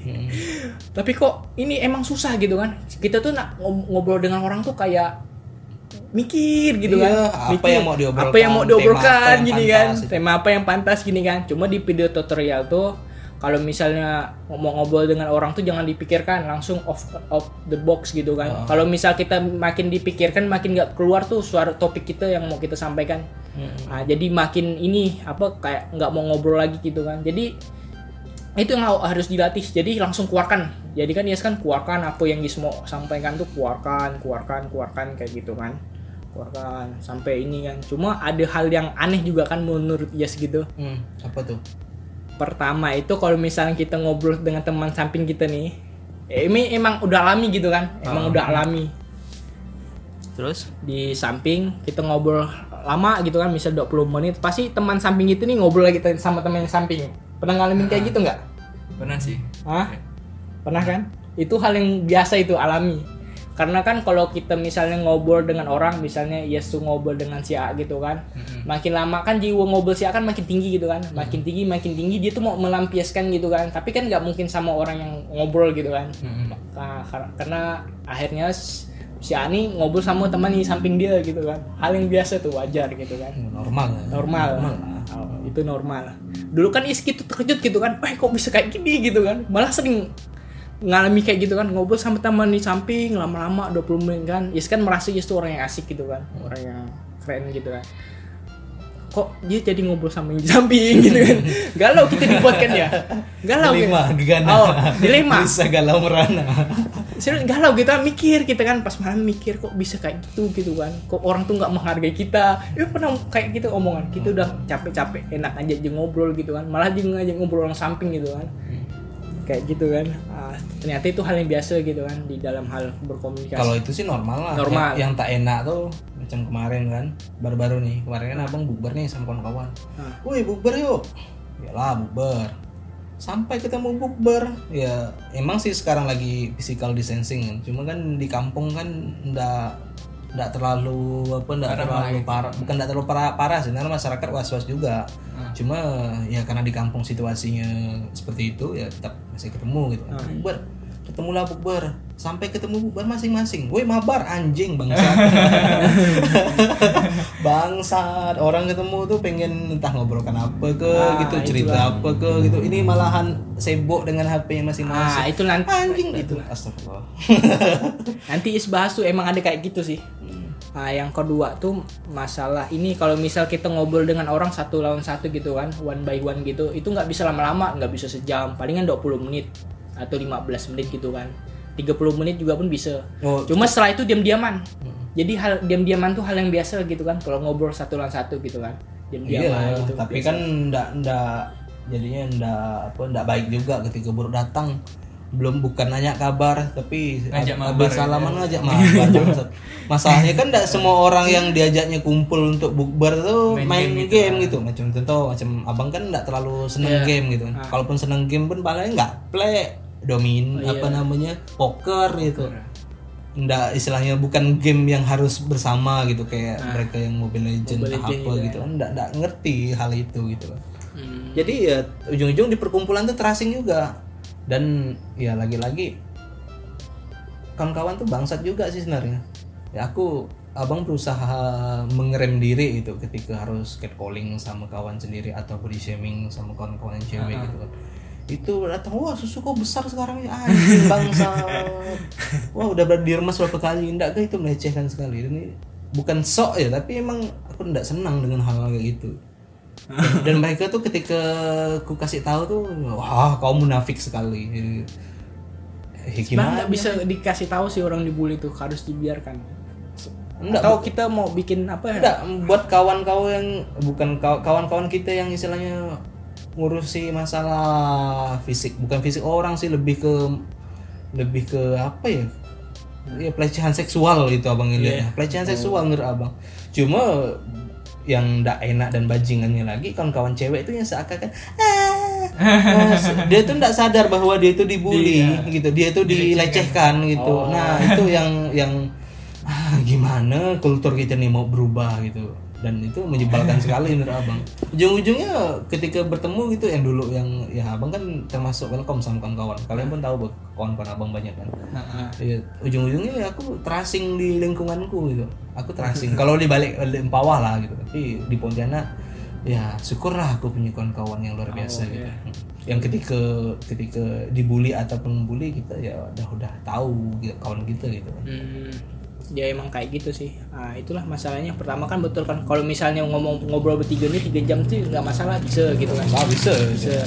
Tapi kok ini emang susah gitu kan, kita tuh nak ngobrol dengan orang tuh kayak mikir gitu kan, apa yang mau diobrolkan, gini kan, tema apa yang pantas gini kan. Cuma di video tutorial tuh kalau misalnya ngobrol dengan orang tuh jangan dipikirkan, langsung off the box gitu kan. Kalau misal kita makin dipikirkan makin nggak keluar tuh suara topik kita yang mau kita sampaikan. Jadi makin ini apa kayak nggak mau ngobrol lagi gitu kan. Jadi itu yang harus dilatih. Jadi langsung keluarkan. Jadi kan Yes kan keluarkan apa yang Yes mau sampaikan tuh keluarkan kayak gitu kan. Keluarkan sampai ini kan. Cuma ada hal yang aneh juga kan menurut Yes gitu. Apa tuh? Pertama itu kalau misalnya kita ngobrol dengan teman samping kita nih, ini emang udah alami gitu kan. Emang udah alami. Terus di samping kita ngobrol lama gitu kan, misal 20 menit pasti teman samping itu nih ngobrol lagi sama teman samping. Pernah ngalamin kayak gitu nggak? Pernah sih. Pernah kan? Itu hal yang biasa, itu alami. Karena kan kalau kita misalnya ngobrol dengan orang, misalnya Yesu ngobrol dengan si A gitu kan, makin lama kan jiwa ngobrol si A kan makin tinggi gitu kan, makin tinggi dia tuh mau melampiaskan gitu kan, tapi kan nggak mungkin sama orang yang ngobrol gitu kan. Karena akhirnya si Ani ngobrol sama teman di samping dia gitu kan, hal yang biasa tuh, wajar gitu kan, normal. Itu normal. Dulu kan Iski tuh terkejut gitu kan, kok bisa kayak gini gitu kan, malah sering ngalami kayak gitu kan, ngobrol sama teman di samping lama-lama 20 menit kan. Is kan merasa Is tuh orang yang asik gitu kan, orang yang keren gitu kan. Kok dia jadi ngobrol sama yang samping gitu kan. Galau kita dibuatkan ya. Galau dilema, kan? Gegana. Dilema. Bisa galau merana. Serius galau kita mikir, kita kan pas malam mikir kok bisa kayak gitu gitu kan. Kok orang tuh enggak menghargai kita. Ya pernah kayak gitu omongan. Kita udah capek-capek, enak aja ngobrol gitu kan. Malah aja ngobrol orang samping gitu kan. Kayak gitu kan. Ternyata itu hal yang biasa gitu kan di dalam hal berkomunikasi. Kalau itu sih normal lah. Normal. Yang tak enak tuh macam kemarin kan, baru-baru nih. Kemarin kan abang bubar nih sama kawan-kawan. Woi, bubar yuk. Yalah, bubar. Sampai ketemu bubar. Ya, emang sih sekarang lagi physical distancing. Cuma kan di kampung kan enggak terlalu parah. Bukan enggak terlalu parah sih, karena masyarakat was-was juga. Cuma ya karena di kampung situasinya seperti itu ya tetap masih ketemu gitu. Bubar, ketemulah bubar. Sampai ketemu bubar masing-masing. Woi, mabar anjing bangsat. Bangsat, orang ketemu tuh pengen entah ngobrolkan apa ke gitu, cerita apa ke gitu. Ini malahan sibuk dengan HP-nya masing-masing. Itu nanti anjing itu. Astagfirullah. Nanti Is bahas tuh emang ada kayak gitu sih. Yang kedua tuh masalah ini kalau misal kita ngobrol dengan orang satu lawan satu gitu kan, one by one gitu, itu nggak bisa lama-lama, nggak bisa sejam, palingan 20 menit atau 15 menit gitu kan, 30 menit juga pun bisa. Cuma setelah itu diam-diaman. Jadi hal diam-diaman tuh hal yang biasa gitu kan kalau ngobrol satu lawan satu gitu kan. diam-diaman gitu. Tapi biasa kan enggak baik juga ketika baru datang, belum bukan nanya kabar tapi bersalaman ngajak mabar. Masalahnya kan enggak semua orang yang diajaknya kumpul untuk bukber tuh main game gitu. Macam contoh macam abang kan enggak terlalu seneng game gitu. Kalaupun seneng game pun paling enggak play domin poker gitu. Enggak, istilahnya bukan game yang harus bersama gitu kayak mereka yang Mobile Legends apa gitu kan enggak ngerti hal itu gitu. Jadi ya ujung-ujung di perkumpulan tuh terasing juga. Dan ya lagi-lagi kawan-kawan tuh bangsat juga sih sebenarnya. Ya abang berusaha mengerem diri itu ketika harus catcalling sama kawan sendiri atau body shaming sama kawan-kawan cewek gitu kan. Itu datang, wah susu kok besar sekarang ya, anjing bangsat. Wah udah diremas berapa kali, enggak itu melecehkan sekali. Ini bukan sok ya, tapi emang aku enggak senang dengan hal-hal kayak gitu. Dan mereka tuh ketika ku kasih tahu tuh, wah kau munafik sekali. Gimana? Nggak bisa dikasih tahu sih orang dibully tuh, harus dibiarkan. Atau kita mau bikin apa ya? Enggak, buat kawan-kawan yang bukan kawan-kawan kita yang istilahnya ngurusi masalah fisik, bukan fisik orang sih, lebih ke apa ya? Ya pelecehan seksual itu abang ini. Pelecehan seksual menurut abang. Cuma yang enggak enak dan bajingannya lagi kawan-kawan cewek itu yang seakan-akan dia tuh enggak sadar bahwa dia itu dibully gitu, dia tuh dilecehkan gitu. Nah, itu yang gimana kultur kita nih mau berubah gitu. Dan itu menyebalkan sekali menurut abang. Ujung-ujungnya ketika bertemu gitu yang dulu abang kan termasuk welcome sama kawan-kawan. Kalian pun tahu kawan-kawan abang banyak kan. Ya, ujung-ujungnya aku terasing di lingkunganku gitu. Aku terasing. Kalau dibalik Mempawah lah gitu. Tapi di Pontianak ya syukurlah aku punya kawan-kawan yang luar biasa gitu. Yang ketika dibully ataupun membuli kita ya udah tahu gitu, kawan kita gitu kan. Ya emang kayak gitu sih. Nah, itulah masalahnya. Pertama kan betul kan, kalau misalnya ngobrol bertiga ini 3 jam sih nggak masalah, bisa gitu kan. Bisa.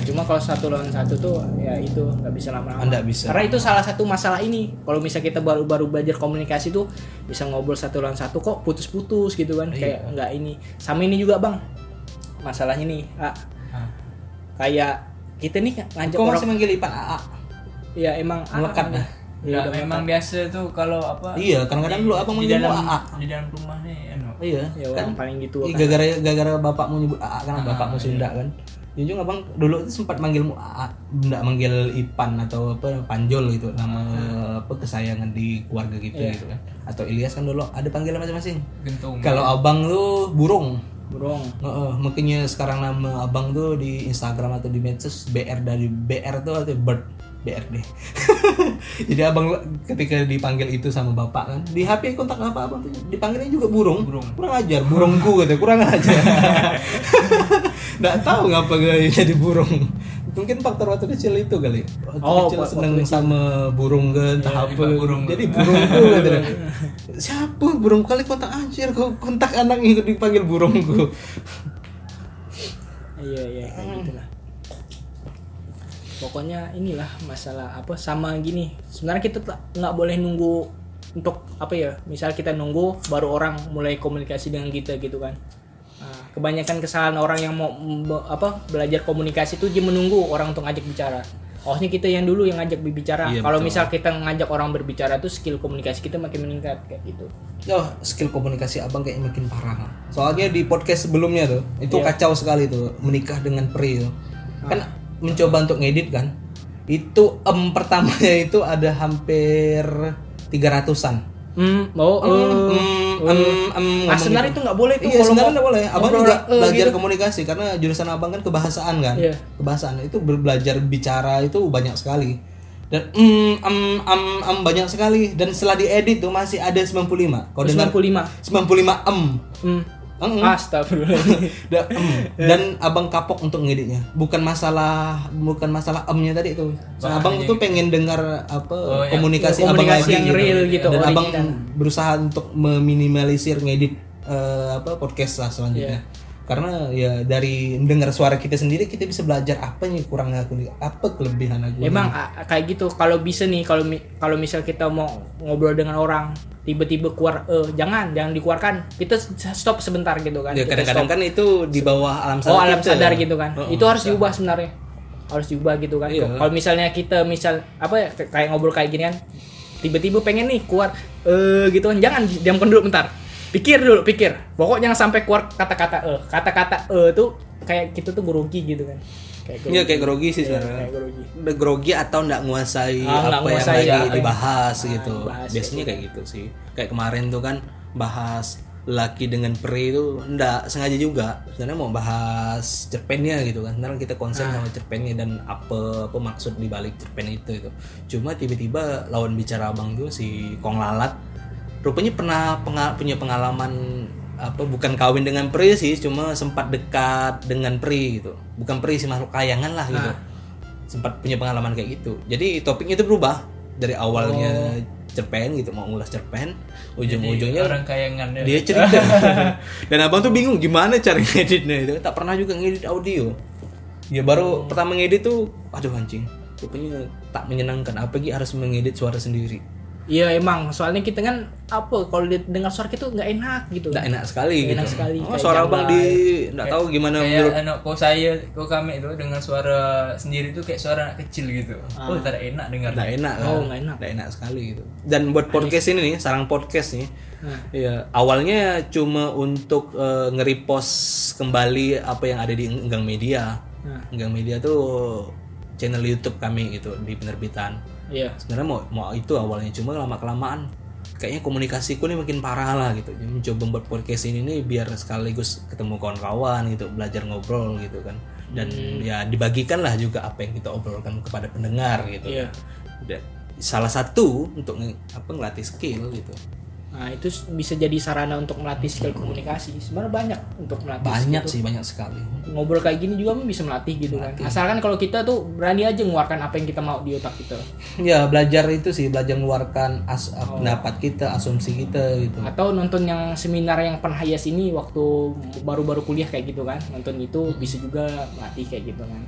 Cuma kalau 1 lawan 1 tuh ya itu nggak bisa lama-lama. Nggak bisa. Karena itu salah satu masalah ini. Kalau misalnya kita baru belajar komunikasi tuh bisa ngobrol 1 lawan 1 kok putus-putus gitu kan. Kayak nggak ini. Sama ini juga bang. Masalahnya nih. Kayak kita nih ngajak orang. Kok masih manggil Ipan AA? Ya emang melekat lah. Ya memang biasa tuh kalau apa? Iya, kadang-kadang dulu abang menyebut AA di dalam rumah nih. Iya, ya kan paling gitu kan. Gara-gara bapakmu nyebut AA karena bapakmu Sunda kan. Junjung abang dulu itu sempat manggilmu AA, enggak manggil Ipan atau apa Panjol gitu, nama apa kesayangan di keluarga gitu gitu kan. Atau Ilyas kan dulu ada panggilan masing-masing. Gentung. Kalau abang tuh burung. Makanya sekarang nama abang tuh di Instagram atau di medsos BR Dady, BR tuh atau Bird. BR Dady. Jadi abang ketika dipanggil itu sama bapak kan, di HP kontak apa abang dipanggilnya juga burung. Kurang ajar, burungku gitu, kurang ajar. Nggak tahu ngapa jadi burung. Mungkin faktor waktu kecil itu kali. Waktu kecil seneng sama burung kan, entah apa. Jadi burungku gitu. Siapa burung kali kontak anjir, kontak anak itu dipanggil burungku. Iya, kayak gitulah. Pokoknya inilah masalah apa sama gini. Sebenarnya kita nggak boleh nunggu untuk apa ya. Misal kita nunggu baru orang mulai komunikasi dengan kita gitu kan. Nah, kebanyakan kesalahan orang yang mau belajar komunikasi itu dia menunggu orang untuk ngajak bicara. Harusnya kita yang dulu yang ngajak berbicara. Iya, kalau misal kita ngajak orang berbicara tuh skill komunikasi kita makin meningkat kayak gitu. Skill komunikasi abang kayaknya makin parah. Soalnya di podcast sebelumnya tuh itu kacau sekali tuh menikah dengan peri tuh. Kan mencoba untuk ngedit kan, itu pertamanya itu ada hampir 300-an. Sebenarnya itu nggak boleh tuh. Iya, sebenarnya nggak boleh. Abang juga belajar gitu. Komunikasi karena jurusan abang kan kebahasaan kan. Yeah. Kebahasaan itu belajar bicara itu banyak sekali dan banyak sekali, dan setelah diedit tuh masih ada 95. Kau dengar 95. Astagfirullah. Dan abang kapok untuk ngeditnya. Bukan masalah emnya tadi itu. Abang tuh pengen dengar komunikasi abang yang real gitu. Dan abang berusaha untuk meminimalisir ngedit podcast lah selanjutnya. Karena ya dari mendengar suara kita sendiri kita bisa belajar apa nih kurangnya aku, apa kelebihan aku. Emang kayak gitu. Kalau bisa nih kalau misal kita mau ngobrol dengan orang tiba-tiba keluar jangan dikeluarkan, kita stop sebentar gitu kan. Ya kadang-kadang kan itu di bawah alam sadar, gitu kan. Itu harus diubah sebenarnya, harus diubah gitu kan. Iya. Kalau misalnya kita kayak ngobrol kayak gini kan, tiba-tiba pengen nih keluar gitu kan, jangan, diamkan dulu bentar, pikir dulu, pokoknya jangan sampai keluar kata-kata tuh kayak kita tuh grogi gitu kan. Iya kayak grogi sih sebenarnya. Grogi atau nggak nguasai apa yang lagi dibahas gitu. Biasanya kayak gitu sih. Kayak kemarin tuh kan bahas laki dengan peri itu nggak sengaja juga. Sebenarnya mau bahas cerpennya gitu kan. Sekarang kita konsen sama cerpennya dan apa maksud dibalik cerpen itu. Cuma tiba-tiba lawan bicara abang tuh si Kong Lalat. Rupanya pernah punya pengalaman bukan kawin dengan peri sih, cuma sempat dekat dengan peri gitu. Bukan peri sih, makhluk kayangan lah gitu. Sempat punya pengalaman kayak gitu. Jadi topiknya itu berubah dari awalnya cerpen gitu, mau ngulas cerpen, ujung-ujungnya orang kayangan dia cerita. Dan abang tuh bingung gimana cara ngeditnya itu. Tak pernah juga ngedit audio. Dia baru pertama ngedit tuh aduh anjing. Rupanya tak menyenangkan, apalagi harus mengedit suara sendiri. Iya emang, soalnya kita kan kalau dengar suara kita nggak enak gitu. Nggak enak sekali gitu. Enak sekali. Suara abang nggak tahu gimana menurut. Kok kami itu dengar suara sendiri itu kayak suara anak kecil gitu. Tidak enak dengar. Nggak enak. Nggak enak. Nggak enak sekali gitu. Dan buat podcast ini nih, Sarang Podcast nih. Ya, awalnya cuma untuk nge-repost kembali apa yang ada di Enggang Media. Enggang Media tuh channel YouTube kami gitu di penerbitan. Iya. Sebenarnya mau itu awalnya, cuma lama-kelamaan kayaknya komunikasiku nih makin parah lah gitu. Jadi mencoba membuat podcast ini nih biar sekaligus ketemu kawan-kawan gitu, belajar ngobrol gitu kan. Dan ya dibagikan lah juga apa yang kita obrolkan kepada pendengar gitu. Iya. Dan salah satu untuk ngelatih skill gitu. Nah, itu bisa jadi sarana untuk melatih skill komunikasi. Sebenarnya banyak untuk melatih. Banyak gitu. Sih, banyak sekali. Ngobrol kayak gini juga bisa melatih gitu kan. Asalkan kalau kita tuh berani aja ngeluarkan apa yang kita mau di otak kita. Ya, belajar itu sih, belajar ngeluarkan pendapat kita, asumsi kita gitu. Atau nonton yang seminar yang Penhias ini waktu baru-baru kuliah kayak gitu kan. Nonton itu bisa juga melatih kayak gitu kan.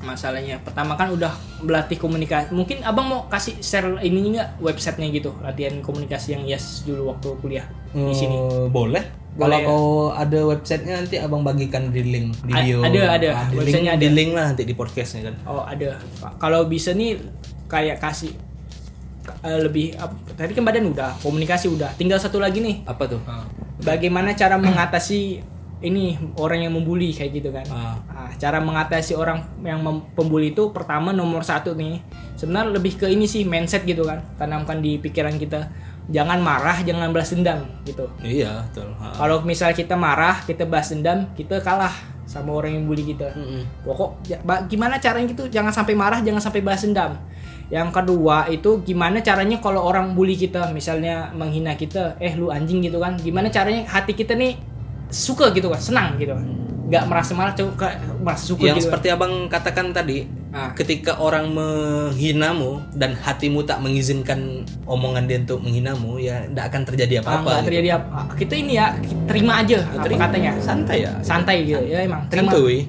Masalahnya pertama kan udah melatih komunikasi. Mungkin abang mau kasih share ini nggak websitenya gitu, latihan komunikasi yang Ilyas dulu waktu kuliah di sini. Boleh kalau kau ada websitenya nanti abang bagikan di link di bio. Ada websitenya, ada di link lah nanti di podcastnya kan. Ada. Kalau bisa nih kayak kasih lebih tadi kan badan udah, komunikasi udah, tinggal satu lagi nih. Apa tuh? Bagaimana cara mengatasi ini orang yang membuli kayak gitu kan. Cara mengatasi orang yang pembuli itu pertama nomor satu nih. Sebenarnya lebih ke ini sih, mindset gitu kan. Tanamkan di pikiran kita, jangan marah, jangan balas dendam gitu. Iya, betul. Kalau misal kita marah, kita balas dendam, kita kalah sama orang yang bully kita. Pokok gimana caranya gitu, jangan sampai marah, jangan sampai balas dendam. Yang kedua itu gimana caranya kalau orang bully kita, misalnya menghina kita, lu anjing gitu kan. Gimana caranya hati kita nih suka gitu kan, senang gitu kan, nggak merasa malah merasa suka yang gitu seperti kan. Abang katakan tadi, ketika orang menghinamu dan hatimu tak mengizinkan omongan dia untuk menghinamu, ya tidak akan terjadi apa-apa. Terjadi apa kita ini ya, terima aja apa katanya, santai gitu ya, emang terima. Santuy.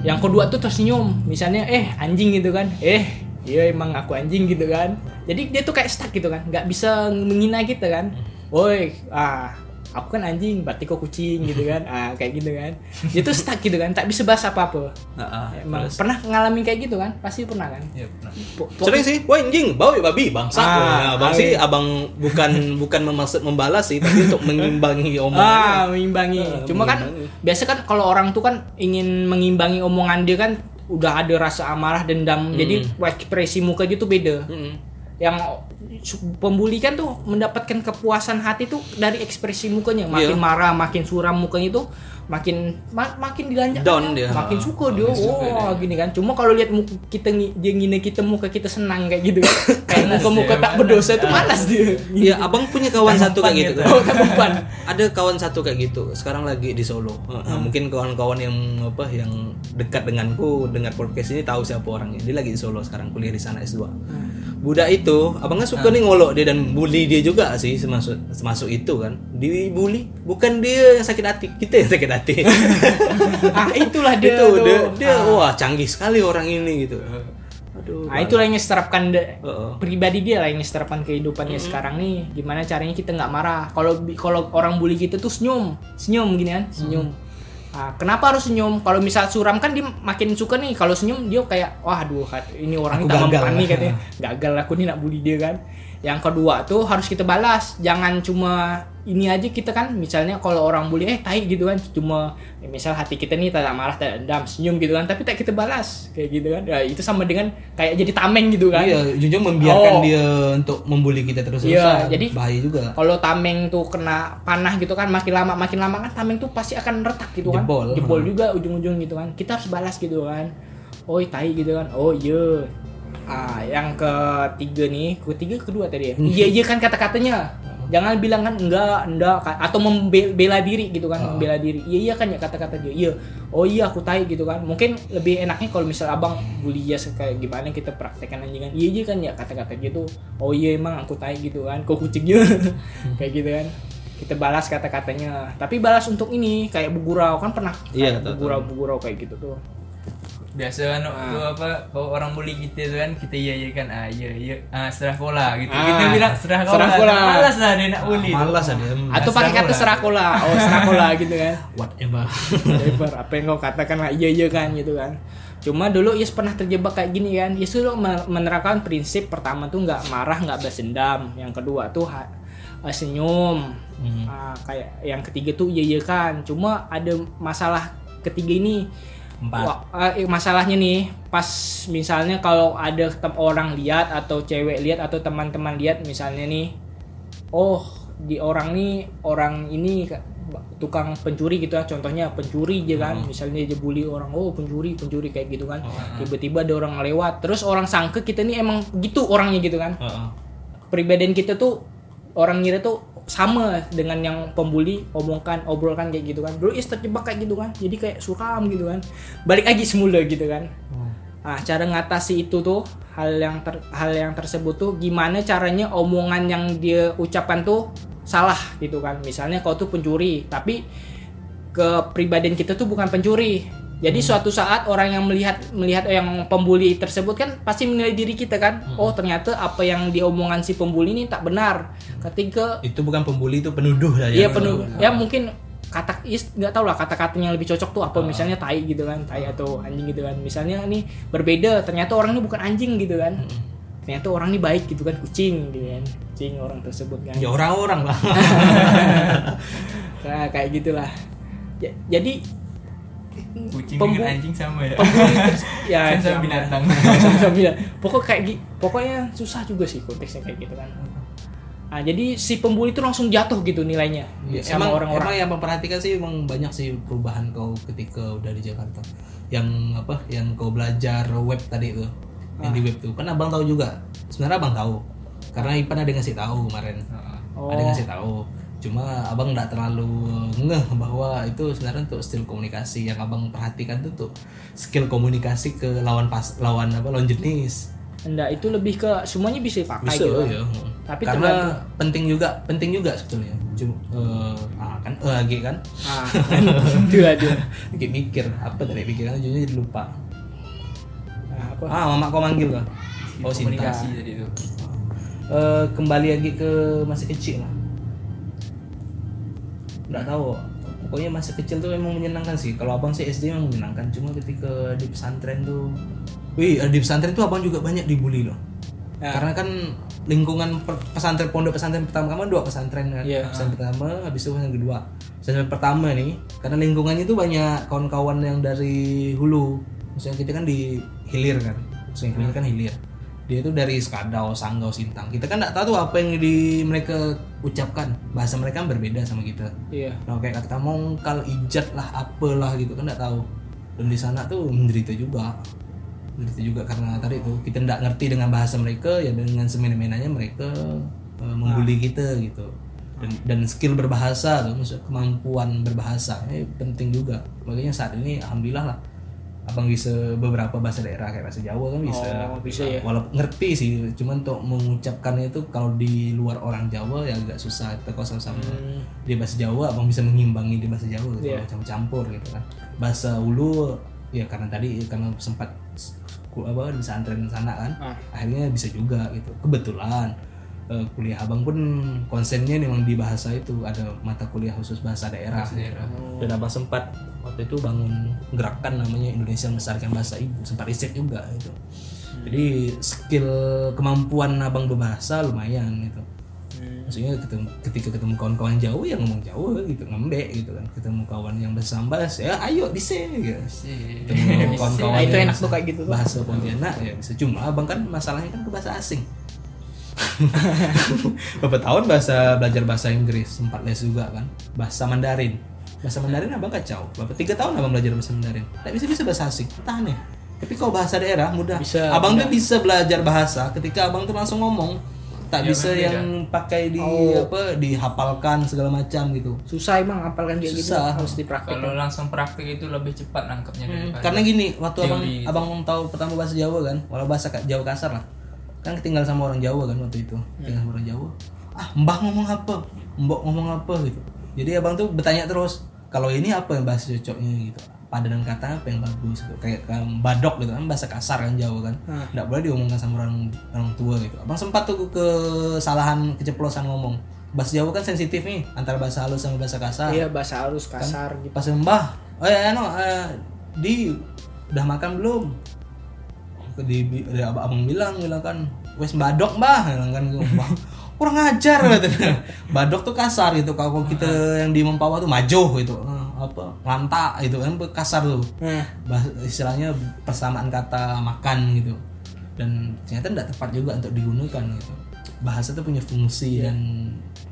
Yang kedua tuh tersenyum, misalnya anjing gitu kan, iya emang aku anjing gitu kan. Jadi dia tuh kayak stuck gitu kan, nggak bisa menghina kita kan. Woi, aku kan anjing, berarti kok kucing gitu kan, kayak gitu kan. Dia tuh stuck gitu kan, tak bisa bahas apa-apa. Emang pernah ngalamin kayak gitu kan? Pasti pernah kan? Iya pernah. Sering sih, wah anjing, bau babi, bangsa. Abang sih, abang bukan memaksud membalas sih, tapi untuk mengimbangi omongan. Mengimbangi. Cuma mengimbangi. Kan biasa kan kalau orang tuh kan ingin mengimbangi omongan dia kan udah ada rasa amarah, dendam. Jadi ekspresi muka dia tuh beda. Yang pembuli kan tuh mendapatkan kepuasan hati tuh dari ekspresi mukanya, makin marah, makin suram mukanya tuh, makin diganjak down dia, makin suka dia. Gini kan. Cuma kalau lihat kita ngine kita, muka kita senang kayak gitu kan. Kayak muka-muka tak berdosa itu malas dia. Iya, abang punya kawan satu kayak gitu. Ada kawan satu kayak gitu. Sekarang lagi di Solo. Mungkin kawan-kawan yang dekat denganku dengar podcast ini tahu siapa orangnya. Dia lagi di Solo sekarang, kuliah di sana S2. Budak itu, abangnya suka nih ngolok dia dan bully dia juga sih, semasuk itu kan. Dibully, bukan dia yang sakit hati, kita yang sakit hati. Itulah dia. Dia wah canggih sekali orang ini gitu. Aduh, nah itulah yang diserapkan pribadi dia lah yang diserapkan kehidupannya sekarang nih. Gimana caranya kita nggak marah? Kalau orang bully kita tuh senyum gini kan, senyum. Nah, kenapa harus senyum? Kalau misal suram kan dia makin suka nih. Kalau senyum dia kayak, wah aduh ini orang tambah panik katanya. Gagal aku nih nak bully dia kan. Yang kedua tuh harus kita balas. Jangan cuma ini aja kita kan. Misalnya kalau orang bully tai gitu kan. Cuma ya misal hati kita nih tak marah, tak dendam, senyum gitu kan. Tapi tak kita balas kayak gitu kan. Ya, itu sama dengan kayak jadi tameng gitu kan. Iya, jujur membiarkan dia untuk membuli kita terus-terusan. Iya, jadi bahaya juga. Kalau tameng tuh kena panah gitu kan, makin lama kan tameng tuh pasti akan retak gitu kan. Jebol juga ujung-ujung gitu kan. Kita harus balas gitu kan. Oi tai gitu kan. Oh iya. Ah, yang kedua tadi ya. Iya kan kata-katanya. Jangan bilang kan enggak atau membela diri gitu kan, membela diri. Iya kan ya kata-kata dia. Iya. Oh iya aku tai gitu kan. Mungkin lebih enaknya kalau misal abang bully ya kayak gimana kita praktekkan aja kan. Iya kan ya kata-kata dia tuh. Oh iya emang aku tai gitu kan. Kok kucingnya kayak gitu kan. Kita balas kata-katanya, tapi balas untuk ini kayak bergurau kan pernah kayak bergurau kayak gitu tuh biasa kan itu apa kalau orang bully kita tuh kan kita iya kan serah kola gitu kita bilang serah kola. Malas lah dia nak bully atau pakai kata serah kola gitu kan whatever apa yang kau katakan lah iya kan gitu kan. Cuma dulu Ilyas pernah terjebak kayak gini kan. Ilyas dulu menerapkan prinsip pertama tuh nggak marah, nggak balas dendam. Yang kedua tuh senyum. Kayak yang ketiga tuh iya kan. Cuma ada masalah ketiga ini. Masalahnya nih pas misalnya kalau ada orang lihat atau cewek lihat atau teman-teman lihat misalnya nih, oh di orang ini tukang pencuri gitu kan, contohnya pencuri aja kan. Misalnya dia bully orang, oh pencuri kayak gitu kan. Tiba-tiba ada orang lewat terus orang sangka kita nih emang gitu orangnya gitu kan. Pribadian kita tuh orang ngira tuh sama dengan yang pembuli obrolkan kayak gitu kan. Dulu Ilyas terjebak kayak gitu kan, jadi kayak suram gitu kan, balik lagi semula gitu kan. Nah, cara ngatasi itu tuh hal yang tersebut tuh gimana caranya omongan yang dia ucapkan tuh salah gitu kan. Misalnya kau tuh pencuri, tapi kepribadian kita tuh bukan pencuri. Jadi suatu saat orang yang melihat yang pembuli tersebut kan pasti menilai diri kita kan. Oh ternyata apa yang diomongan si pembuli ini tak benar. Ketika itu bukan pembuli, itu penuduh lah ya. Iya penuduh. Ya mungkin nggak tahu lah kata-katanya yang lebih cocok tuh apa. Misalnya tai gitu kan, tai atau anjing gitu kan. Misalnya nih berbeda, ternyata orang ini bukan anjing gitu kan. Ternyata orang ini baik gitu kan, kucing gitu kan. Kucing orang tersebut kan. Ya orang-orang lah. Nah kayak gitulah. Jadi kucing dengan anjing sama ya. Sama binatang. Sama binatang. Pokoknya susah juga sih konteksnya kayak gitu kan. Nah, jadi si pembuli itu langsung jatuh gitu nilainya. Sama orang-orang. Emang yang memperhatikan sih emang banyak sih perubahan kau ketika udah di Jakarta. Yang kau belajar web tadi itu. Yang di web tuh. Kan abang tahu juga. Sebenarnya abang tahu. Karena Ipan ada ngasih tahu kemarin. Ada ngasih tahu. Cuma abang nggak terlalu ngeh bahwa itu sebenarnya untuk skill komunikasi yang abang perhatikan tuh skill komunikasi ke lawan jenis. Enggak, itu lebih ke semuanya bisa dipakai gitu. Iya. Tapi karena penting juga sebetulnya. Cuma kan. Itu aja. Lagi mikir apa tadi pikirannya jadinya jadi lupa. Apa? Mama kau manggil lah. Oh, komunikasi Sinta. Jadi itu. Kembali lagi ke masa kecil lah. Nggak tahu, pokoknya masa kecil tuh emang menyenangkan sih. Kalau abang sih SD emang menyenangkan, cuma ketika di pesantren tuh abang juga banyak dibully loh. Karena kan lingkungan pesantren, pondok pesantren pertama kamu dua pesantren kan. Pesantren pertama habis itu yang kedua. Pesantren pertama nih karena lingkungannya tuh banyak kawan-kawan yang dari hulu, maksudnya kita kan di hilir kan, maksudnya kita kan hilir, dia tuh dari Skadau, Sanggau, Sintang. Kita kan nggak tahu tuh apa yang mereka ucapkan. Bahasa mereka berbeda sama kita. Iya. Nah, kayak kata mongkal, ijat lah, apalah gitu kan nggak tahu. Dan di sana tuh menderita juga karena tadi tuh kita nggak ngerti dengan bahasa mereka, ya dengan semena-menanya mereka membuli kita gitu. Dan skill berbahasa tuh, maksudnya kemampuan berbahasa ini penting juga. Makanya saat ini alhamdulillah lah. Abang bisa beberapa bahasa daerah kayak bahasa Jawa kan bisa ya. Walaupun ngerti sih, cuman untuk mengucapkannya itu kalau di luar orang Jawa ya agak susah. Kita kalau sama-sama di bahasa Jawa abang bisa mengimbangi di bahasa Jawa gitu, campur gitu kan. Bahasa Ulu ya karena tadi sempat abang kan bisa anterin ke sana kan. Akhirnya bisa juga gitu. Kebetulan kuliah abang pun konsennya memang di bahasa itu, ada mata kuliah khusus bahasa daerah. Dan abang sempat waktu itu bangun gerakan namanya Indonesia Melestarikan Bahasa Ibu, sempat riset juga gitu. Jadi skill kemampuan abang berbahasa lumayan gitu. Maksudnya ketika ketemu kawan-kawan jauh ya ngomong jauh gitu, ngembek gitu kan. Ketemu kawan yang bahasa Sambas ya ayo dise gitu. Ketemu kawan-kawan itu enak tuh kayak gitu. Bahasa Pontianak ya bisa, cuma abang kan masalahnya kan ke bahasa asing. Beberapa tahun belajar bahasa Inggris, sempat les juga kan, bahasa Mandarin. Bahasa Mandarin abang kacau. Bapak 3 tahun abang belajar bahasa Mandarin. Enggak bisa bahasa asing. Tahan ya. Tapi kalau bahasa daerah mudah. Bisa, abang tuh bisa belajar bahasa ketika abang tuh langsung ngomong. Tak ya, bisa kan, yang ya pakai di apa dihafalkan segala macam gitu. Susah emang hafalkan kayak gitu. Harus dipraktik. Kalau langsung praktik itu lebih cepat nangkepnya daripada. Karena gini, waktu teori abang tahu pertama bahasa Jawa kan, walau bahasa Jawa kasar lah. Kan ketinggalan sama orang Jawa kan waktu itu, ketinggalan sama orang Jawa. Ah, mbah ngomong apa? Mbok ngomong apa gitu. Jadi abang tuh bertanya terus, kalau ini apa yang bahasa cocoknya gitu. Padanan kata apa yang bagus gitu. Kayak badok gitu kan, bahasa kasar kan Jawa kan. Enggak boleh diomongkan sama orang tua gitu. Abang sempat tuh kesalahan, keceplosan ngomong. Bahasa Jawa kan sensitif nih, antara bahasa halus sama bahasa kasar. Iya, bahasa halus kasar kan, gitu. Pas mbah, oh ya no, di udah makan belum? Di abang bilang kan wes badok mbah bilang kan mbah kurang ajar katanya. Badok tuh kasar gitu. Kalau kita yang di Mempawah tuh majoh gitu, apa lantak gitu kan, kasar tuh. Istilahnya persamaan kata makan gitu, dan ternyata tidak tepat juga untuk digunakan gitu. Bahasa tuh punya fungsi, dan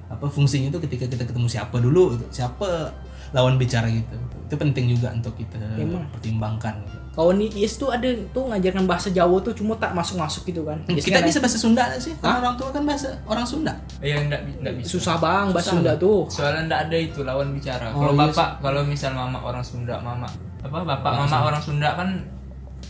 apa fungsinya itu ketika kita ketemu siapa dulu gitu, siapa lawan bicara gitu. Itu penting juga untuk kita pertimbangkan gitu. Kawan Ilyas tuh ada tuh ngajarkan bahasa Jawa tuh, cuma tak masuk-masuk gitu kan. Kita bisa bahasa Sunda gak sih? Karena orang tua kan bahasa orang Sunda. Iya, enggak bisa. Susah bang bahasa Sunda tuh. Soalnya enggak ada itu lawan bicara. Kalau bapak, kalau misal mama orang Sunda, orang Sunda kan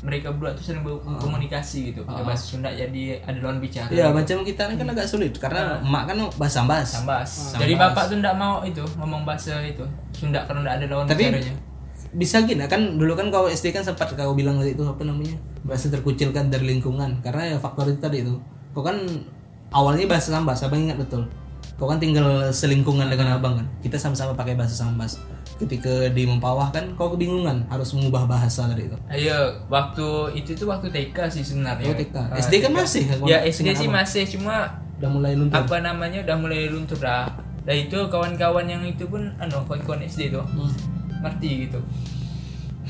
mereka berdua tuh sering berkomunikasi gitu pakai bahasa Sunda, jadi ada lawan bicara. Iya, gitu. Macam kita kan agak sulit karena emak kan bahasa Sambas. Jadi bapak tuh enggak mau itu ngomong bahasa itu Sunda karena enggak ada lawan bicaranya. Bisa gini kan, dulu kan kau SD kan sempat kau bilang itu apa namanya, bahasa terkucilkan dari lingkungan, karena ya faktor itu tadi itu. Kau kan awalnya bahasa Sambas, abang ingat betul. Kau kan tinggal selingkungan dengan abang kan, kita sama-sama pakai bahasa Sambas. Ketika di Mempawah kan kau kebingungan harus mengubah bahasa tadi itu. Iya, waktu itu tuh waktu TK sih sebenarnya. Oh, TK. SD kan masih ya, SD sih masih, cuma udah mulai luntur dah. Dan itu kawan-kawan yang itu pun kawan-kawan SD itu ngerti gitu.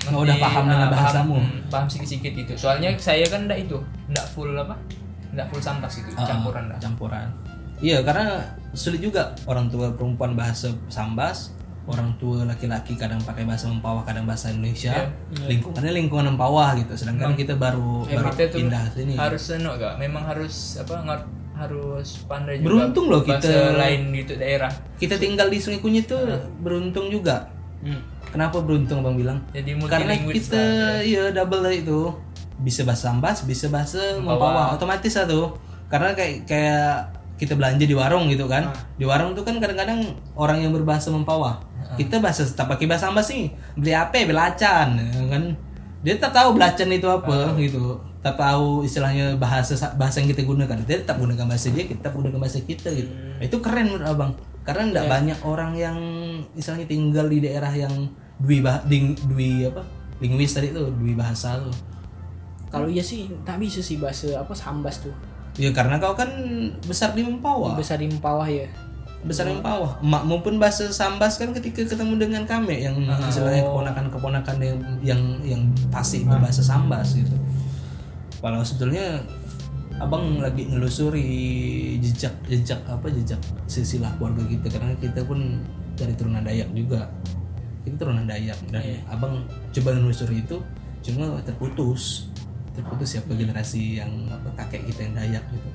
Ngerti, udah paham dengan bahasamu. Paham sedikit-sedikit gitu. Soalnya saya kan enggak full Sambas gitu, campuran lah. Campuran. Iya, karena sulit juga orang tua perempuan bahasa Sambas, orang tua laki-laki kadang pakai bahasa Mempawah, kadang bahasa Indonesia. Lingkungannya lingkungan Mempawah gitu. Sedangkan kita baru pindah sini. Harus memang harus harus pandai juga. Beruntung loh kita lain gitu daerah. Kita tinggal di Sungai Kunyit tuh beruntung juga. Kenapa beruntung abang bilang? Jadi karena kita double dari itu, bisa bahasa Sambas, bisa bahasa Mempawah, otomatis lah tuh. Karena kayak kita belanja di warung gitu kan, di warung tuh kan kadang-kadang orang yang berbahasa Mempawah, kita bahasa tetap pakai bahasa Sambas sih, beli apa, belacan kan, dia tetap tahu belacan itu apa gitu, tetap tahu istilahnya bahasa yang kita gunakan, dia tetap gunakan bahasa dia, kita tetap gunakan bahasa kita gitu. Itu keren menurut abang, karena nggak banyak orang yang misalnya tinggal di daerah yang linguis tadi tuh, dwi bahasa tuh. Kalau iya sih tak bisa sih bahasa Sambas tuh. Ya karena kau kan besar di Mempawah. Besar di Mempawah. Emak maupun bahasa Sambas kan ketika ketemu dengan kami yang istilahnya keponakan-keponakan yang pasti berbahasa Sambas gitu. Walau sebetulnya abang lagi nelusuri jejak silsilah keluarga kita, karena kita pun dari turunan Dayak juga. Kita turunan Dayak, dan abang coba nelusuri itu, cuma terputus siapa generasi yang kakek kita yang Dayak gitu.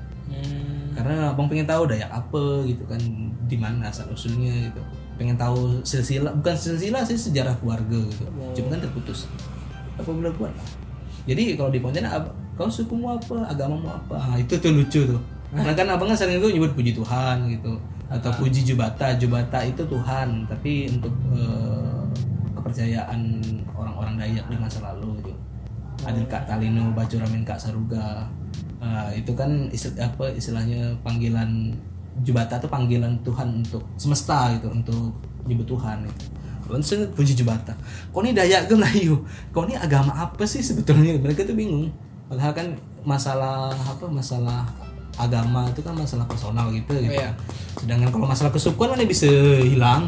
Karena abang pengen tahu Dayak apa gitu kan, di mana asal usulnya gitu. Pengen tahu sejarah keluarga gitu. Cuma kan terputus. Apa boleh buat? Jadi kalau di Pontianak kau sukumu apa, agamamu apa? Itu tuh lucu tuh. Karena kan abang kan sering tuh nyebut puji Tuhan gitu, atau puji Jebata itu Tuhan, tapi untuk kepercayaan orang-orang Dayak di masa lalu gitu. ada Kak Talino, Bacuramin, Kak Saruga. Itu kan istilahnya panggilan Jebata itu panggilan Tuhan untuk semesta gitu, untuk nyebut Tuhan itu. Langsung puji Jebata. Kok ini Dayak ke Melayu? Kok ini agama apa sih sebetulnya? Mereka tuh bingung. Padahal kan masalah agama itu kan masalah personal gitu. Yeah. Sedangkan kalau masalah kesukuan kan bisa hilang.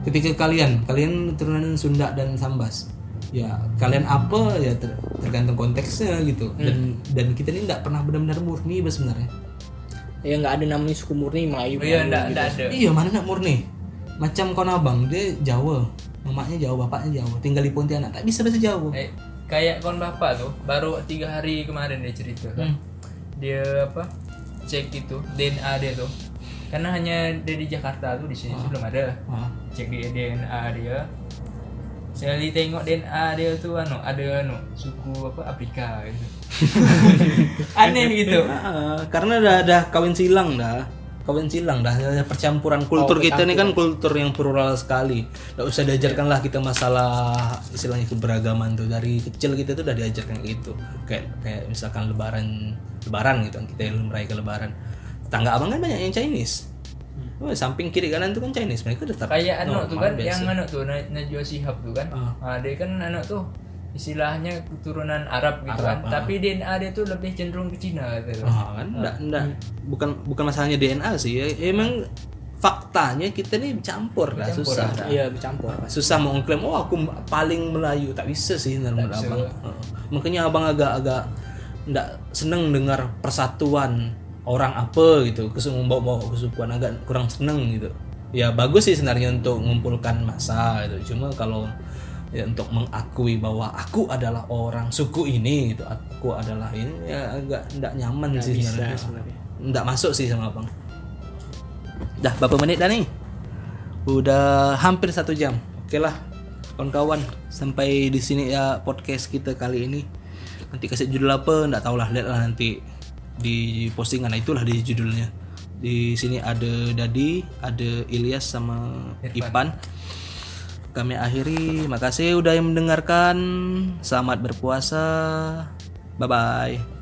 Ketika kalian keturunan Sunda dan Sambas, ya kalian apa ya tergantung konteksnya gitu. Dan kita ini nggak pernah benar-benar murni sebenarnya. Ya nggak ada namanya suku murni Melayu. Iya nggak ada. Iya mana nak murni? Macam kon abang dia Jawa, mamanya Jawa, bapaknya Jawa, tinggal di Pontianak tak bisa bahasa Jawa. Kayak kon bapak tuh baru 3 hari kemarin dia cerita kan. Dia cek itu DNA dia tuh, karena hanya dia di Jakarta tuh, di sini belum ada. Cek dia DNA dia, sekali tengok DNA dia tuh ada suku Afrika gitu. Aneh gitu. Karena udah kawin silang dah, percampuran kultur kita ini kan kultur yang plural sekali. Nggak usah diajarkanlah kita masalah istilahnya keberagaman tuh, dari kecil kita tuh udah diajarkan gitu. Kayak misalkan lebaran gitu, kita merayakan lebaran. Tangga abang kan banyak yang Chinese. Samping kiri kanan tuh kan Chinese, mereka tetap kayak tuh kan biasa. Yang Najwa Syihab tuh kan. Dia kan tuh istilahnya keturunan Arab gitu kan. Tapi DNA dia tuh lebih cenderung ke Cina gitu. Kan enggak. Bukan masalahnya DNA sih. Emang faktanya kita nih bercampur. Iya, bercampur. Susah mau ngeklaim aku paling Melayu, tak bisa sih menurut abang. Makanya abang agak enggak seneng dengar persatuan orang apa gitu, membawa kesukuan, agak kurang seneng gitu. Ya bagus sih sebenarnya untuk mengumpulkan massa gitu. Cuma kalau ya, untuk mengakui bahwa aku adalah orang suku ini gitu, aku adalah ini, ya agak nggak nyaman gak sih sebenarnya. Nggak masuk sih sama abang. Dah berapa menit dah nih? Udah hampir 1 jam. Oke lah kawan-kawan, sampai di sini ya podcast kita kali ini. Nanti kasih judul apa nggak tahulah, lihatlah nanti di postingan. Itulah di judulnya. Di sini ada Dady, ada Ilyas sama Irfan. Kami akhiri, makasih udah yang mendengarkan. Selamat berpuasa. Bye bye.